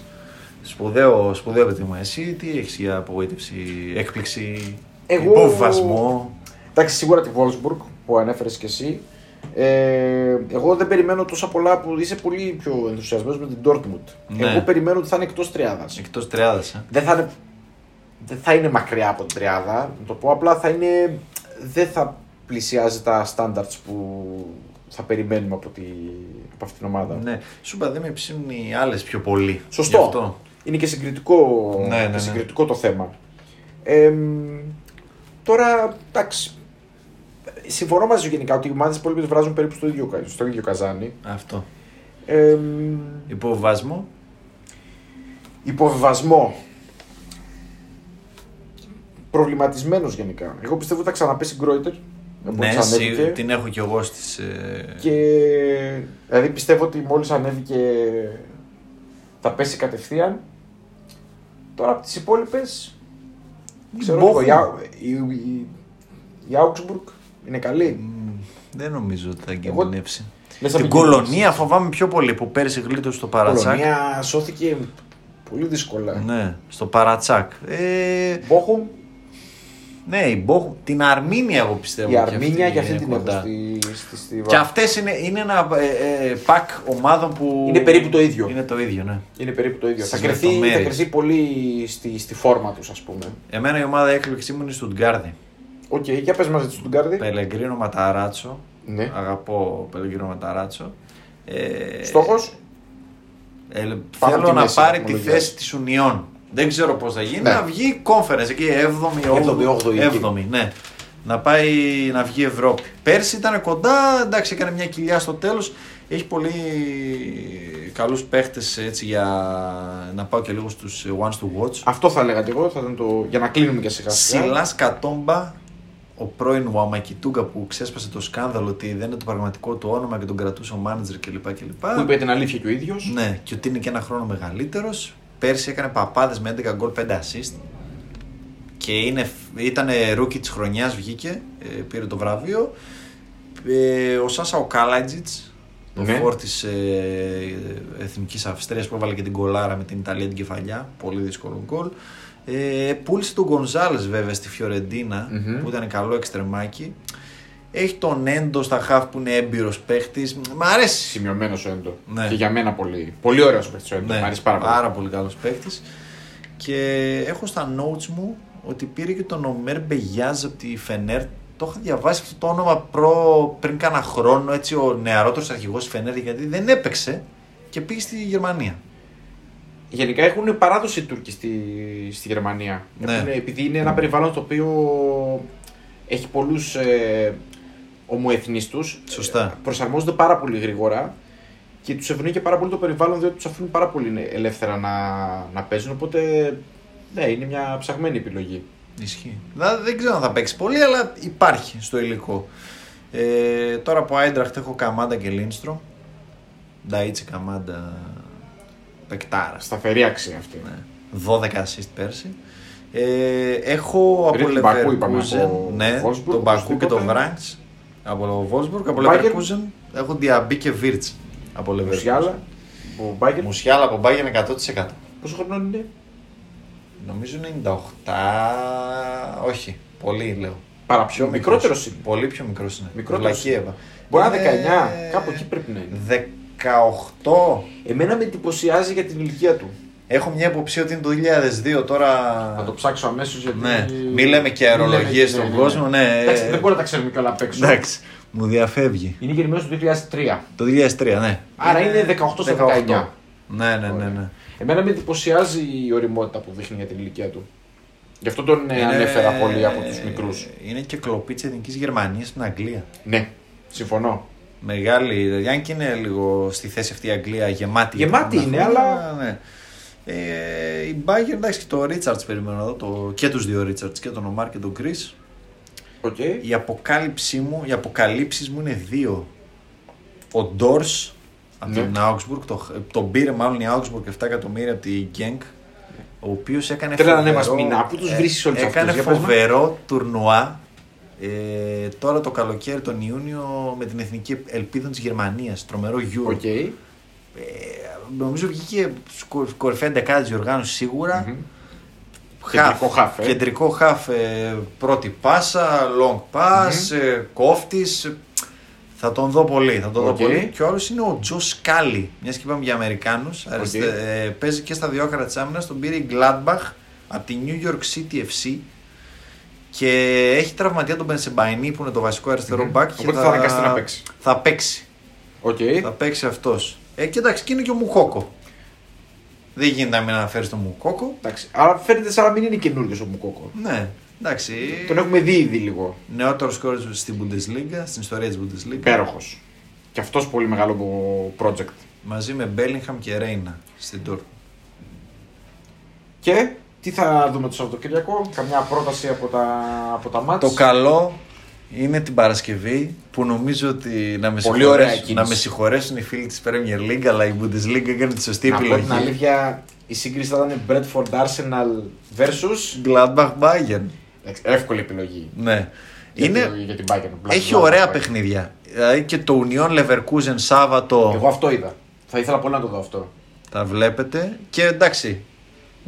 Σπουδαίο, σπουδαίο πετύχημα. Εσύ τι έχεις για απογοήτευση, έκπληξη, Εγώ... υποβασμό. Εντάξει, σίγουρα τη Wolfsburg που ανέφερες κι εσύ. Ε, εγώ δεν περιμένω τόσα πολλά που είσαι πολύ πιο ενθουσιασμένος με την Ντόρτμοντ. Ναι. Εγώ περιμένω ότι θα είναι εκτός τριάδας. Εκτός τριάδας. Ε. Δεν, θα είναι, δεν θα είναι μακριά από την τριάδα. Να το πω απλά, θα είναι, δεν θα πλησιάζει τα standards που θα περιμένουμε από, τη, από αυτήν την ομάδα. Ναι. Σου είπα, δεν με ψήνουν οι άλλες πιο πολύ. Σωστό. Αυτό. Είναι και συγκριτικό, ναι, ναι, ναι. Και συγκριτικό το θέμα. Ε, τώρα εντάξει. Συμφωνώ μαζί σου γενικά ότι οι ομάδες υπόλοιπε βράζουν περίπου στο ίδιο, στο ίδιο καζάνι. Αυτό. Ε, υποβιβασμό. Υποβιβασμό. Προβληματισμένος γενικά. Εγώ πιστεύω ότι θα ξαναπέσει η Γκρόιτερ. Ναι, σι, την έχω κι εγώ στις... Ε... Και, δηλαδή πιστεύω ότι μόλις ανέβηκε θα πέσει κατευθείαν. Τώρα από τις υπόλοιπες... Ξέρω, η, η, η, η, η Augsburg... Είναι καλή. Mm, δεν νομίζω ότι θα εγκαινεύσει. Εγώ... Την Κολονία φοβάμαι πιο πολύ που πέρσι γλίτωσε στο Παρατσάκ. Η Κολονία σώθηκε πολύ δύσκολα. Ναι, στο Παρατσάκ. Ε... Bochum. Ναι, η Bochum. Την Αρμίνια, εγώ πιστεύω. Η Αρμίνια και αυτή, και αυτή την έχω στη, στη, στη Και αυτές είναι, είναι ένα ε, ε, πακ ομάδων που. Είναι περίπου το ίδιο. Είναι το ίδιο, ναι. Είναι περίπου το ίδιο. Θα κρυφθεί, θα κρυφθεί πολύ στη, στη φόρμα τους, ας πούμε. Εμένα η ομάδα έκπληξη μου είναι στον Γκάρδι. Οκ, okay, για πες μαζί του τον Γκάρδι. Πελεγκρίνο Ματαράτσο. Ναι. Αγαπώ Πελεγκρίνο Ματαράτσο. Ε, Στόχος. Ε, θέλω να μέση, πάρει ομολογία. Τη θέση της Ουνιών. Δεν ξέρω πώς θα γίνει. Ναι. Να βγει conference εκεί, έβδομη, όγδοη. Ναι. Να πάει να βγει Ευρώπη. Πέρσι ήταν κοντά, εντάξει, έκανε μια κοιλιά στο τέλος. Έχει πολύ καλούς παίχτες, έτσι, για να πάω και λίγο στους ones to watch. Αυτό θα έλεγα και εγώ, θα ήταν το... για να κλείνουμε και σιγά σιγά. Σιλάς Κατόμπα. Ο πρώην Ουαμακιτούγκα που ξέσπασε το σκάνδαλο ότι δεν είναι το πραγματικό του όνομα και τον κρατούσε ο μάνατζερ κλπ. Που είπε την αλήθεια και ο ίδιος. Ναι, και ότι είναι και ένα χρόνο μεγαλύτερος. Πέρσι έκανε παπάδες με έντεκα γκολ πέντε ασίστ. Και ήταν ρούκι της χρονιάς, βγήκε, πήρε το βραβείο. Ο Σάσα ο Καλάτζιτς, ο φόρ της Εθνικής Αυστρίας που έβαλε και την κολάρα με την Ιταλία την κεφαλιά. Πολύ δύσκολο γκολ. Ε, πούλησε τον Γκονζάλες βέβαια στη Φιωρεντίνα, mm-hmm. που ήταν καλό εξτρεμάκι. Έχει τον Έντο στα χαφ που είναι έμπειρος παίχτης. Μ' αρέσει. Σημειωμένος ο Έντο. Ναι. Και για μένα πολύ, πολύ ωραίος παίχτης ο Έντο. Ναι. Μ' αρέσει πάρα πολύ. Πάρα πολύ καλός παίχτης. Και έχω στα notes μου ότι πήρε και τον Ομέρ Μπεγιάζ από τη Φενέρ. Το είχα διαβάσει αυτό το όνομα προ... πριν κάνα χρόνο. Έτσι, ο νεαρότερος αρχηγός Φενέρ, γιατί δεν έπαιξε και πήγε στη Γερμανία. Γενικά έχουν παράδοση οι Τούρκοι στη, στη Γερμανία. Ναι. Έχουν, επειδή είναι ένα περιβάλλον το οποίο έχει πολλούς ε, ομοεθνίστους. Σωστά. Ε, προσαρμόζονται πάρα πολύ γρήγορα και τους ευνοεί και πάρα πολύ το περιβάλλον, διότι τους αφήνουν πάρα πολύ ελεύθερα να, να παίζουν. Οπότε ναι, είναι μια ψαγμένη επιλογή. Ισχύει. Δηλαδή, δεν ξέρω αν θα παίξει πολύ, αλλά υπάρχει στο υλικό. Ε, τώρα από Άιντραχτ έχω Καμάντα και Λίνστρομ. Νταίτσι Καμάντα. Πεκτάρα. Σταθερή αξία αυτή. Ναι. δώδεκα ασίστ πέρσι. Ε, έχω από Λεβερκούζεν. Ναι, τον Μπακού και τον Βράγκς. Από το Βόλσμπουργκ. Από Λεβερκούζεν έχω Διαμπή και Βίρτς. Από Λεβερκούζεν. Μουσιάλα από Μπάγερν εκατό τοις εκατό. Πόσο χρονών είναι? Νομίζω ενενήντα οκτώ. Όχι. Πολύ λέω. Παραπιό μικρότερο είναι. Πολύ πιο μικρό είναι. Μικρότερο. Μπορεί να δεκαεννιά. Κάπου εκεί πρέπει να είναι. δεκαοκτώ. Εμένα με εντυπωσιάζει για την ηλικία του. Έχω μια υποψία ότι είναι το δύο χιλιάδες δύο τώρα. Θα το ψάξω αμέσως γιατί. Ναι. Μην λέμε και αερολογίες στον ναι. κόσμο. Ναι. Εντάξει, δεν μπορεί να τα ξέρουμε καλά απ' έξω. Εντάξει, μου διαφεύγει. Είναι γεννημένος το δύο χιλιάδες τρία. Το δύο χιλιάδες τρία, ναι. Άρα είναι δεκαοκτώ στα δεκαεννιά. Ναι, ναι, ναι, ναι. Εμένα με εντυπωσιάζει η ωριμότητα που δείχνει για την ηλικία του. Γι' αυτό τον είναι... ανέφερα πολύ από τους μικρούς. Είναι και κλοπή της εθνικής Γερμανίας στην Αγγλία. Ναι, συμφωνώ. Μεγάλη. Αν και είναι λίγο στη θέση αυτή η Αγγλία γεμάτη. Γεμάτη είναι, χρόνια, αλλά. Ναι. Ε, η Bayern, εντάξει, και το Ρίτσαρτς περιμένω εδώ, το, και τους δύο Ρίτσαρτς, και τον Ομάρ και τον Κρίς. Okay. Η αποκάλυψή μου, οι αποκαλύψεις μου είναι δύο. Ο Ντόρς από την Augsburg, τον το πήρε μάλλον η Augsburg επτά εκατομμύρια από τη Γκένκ, ο οποίος έκανε Τέρα φοβερό, μας μηνά, που τους ε, όλους έκανε αυτούς, φοβερό τουρνουά ε, τώρα το καλοκαίρι τον Ιούνιο με την Εθνική Ελπίδα της Γερμανίας, τρομερό Euro. Okay. Ε, νομίζω βγήκε κορυφαία δεκάδες διοργάνωση σίγουρα. Mm-hmm. Half, κεντρικό χαφ, ε. πρώτη πάσα, long pass, mm-hmm. ε, κόφτης. Θα τον δω πολύ, θα τον okay. δω πολύ. Και ο άλλος είναι ο Τζο Σκάλι, μιας και είπαμε για Αμερικάνους. Okay. Αριστε, ε, παίζει και στα δύο άκρα της άμυνας, τον πήρε η Gladbach από τη New York City εφ σι. Και έχει τραυματία τον Μπενσεμπαϊνί που είναι το βασικό αριστερό mm-hmm. back. Οπότε θα αναγκαστεί να παίξει. Θα παίξει. Okay. Θα παίξει αυτός. Ε, και εντάξει, και είναι και ο Μουχόκο. Δεν γίνεται να μην αναφέρει τον Μουχόκο. Εντάξει, αλλά φαίνεται σαν να μην είναι καινούργιος ο Μουχόκο. Ναι, εντάξει. Τον έχουμε δει ήδη λίγο. Νεότερος σκόρερ στην Bundesliga, στην ιστορία της Bundesliga. Υπέροχος. Και αυτός πολύ μεγάλο project. Μαζί με Μπέλιγχαμ και Ρέινα στην Dortmund. Και τι θα δούμε το Σαββατοκύριακο, καμιά πρόταση από τα, από τα μάτς. Το καλό. Είναι την Παρασκευή που νομίζω ότι να με, συγχωρέσουν, να με συγχωρέσουν οι φίλοι της Premier League, αλλά η Bundesliga έκανε τη σωστή να επιλογή. Από την αλήθεια η σύγκριση θα ήταν Bradford Arsenal versus Gladbach Bayern. Εύκολη επιλογή. Ναι. Για είναι... την, για την Bayern, έχει Gladbach, ωραία Bayern. Παιχνίδια. Δηλαδή και το Union Leverkusen Σάββατο. Εγώ αυτό είδα. Θα ήθελα πολύ να το δω αυτό. Τα βλέπετε και εντάξει.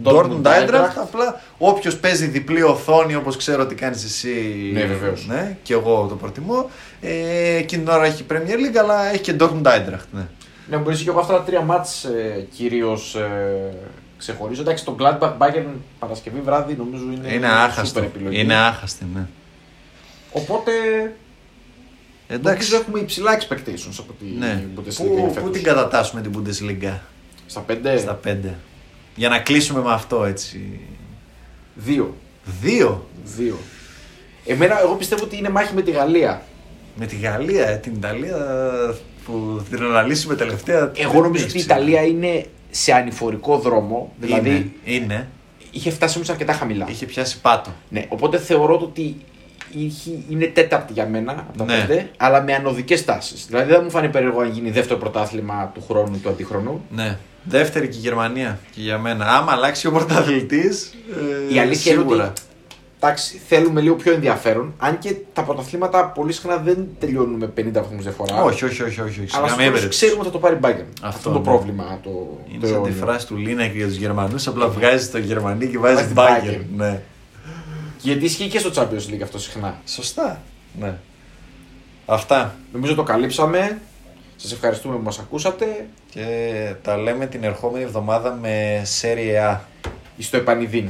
Dortmund Eintracht, απλά όποιος παίζει διπλή οθόνη όπως ξέρω ότι κάνεις εσύ. Ναι, βεβαίως. Ναι, και εγώ το προτιμώ. Ε, εκείνη την ώρα έχει η Premier League, αλλά έχει και Dortmund Eintracht. Ναι, ναι, μπορείς και εγώ αυτά τα τρία μάτς ε, κυρίως ε, ξεχωρίζω. Εντάξει, το Gladbach Bayern Παρασκευή βράδυ νομίζω είναι, είναι άχαστη επιλογή. Είναι άχαστη, ναι. Οπότε. Εντάξει. Έχουμε υψηλά expectations από την ναι. Bundesliga. Πού την κατατάσσουμε την Bundesliga, στα πέντε. Στα πέντε. Για να κλείσουμε με αυτό έτσι. Δύο. Δύο. Δύο. Εμένα, εγώ πιστεύω ότι είναι μάχη με τη Γαλλία. Με τη Γαλλία, ε, την Ιταλία που την αναλύσουμε τελευταία. Εγώ νομίζω ότι η Ιταλία είναι σε ανηφορικό δρόμο. Δηλαδή. Είναι. είναι. Είχε φτάσει όμως αρκετά χαμηλά. Είχε πιάσει πάτο. Ναι, οπότε θεωρώ ότι είχε, είναι τέταρτη για μένα από τα ναι. πέντε, αλλά με ανωδικές τάσεις. Δηλαδή δεν μου φάνηκε περίεργο αν γίνει δεύτερο πρωτάθλημα του χρόνου ή του αντίχρονου. Ναι. Δεύτερη και η Γερμανία και για μένα. Άμα αλλάξει ο πρωταθλητής. Ε, η αλήθεια σίγουρα. Είναι ότι εντάξει, θέλουμε λίγο πιο ενδιαφέρον. Αν και τα πρωταθλήματα πολύ συχνά δεν τελειώνουν με πενήντα βαθμούς διαφορά. Όχι, όχι, όχι. όχι, όχι. Αλλά στο ξέρουμε ότι θα το πάρει η Bayern. Αυτό, Αυτό είναι το πρόβλημα. Το... Είναι το σαν τη φράση του Λίνα και για τους Γερμανούς. Απλά βγάζει τον Γερμανί και βάζει την Bayern. Ναι. Γιατί ισχύει και στο Champions League αυτό συχνά. Σωστά. Ναι. Αυτά. Νομίζω το καλύψαμε. Σας ευχαριστούμε που μας ακούσατε. Και τα λέμε την ερχόμενη εβδομάδα με Serie A. Εις το επανειδήν.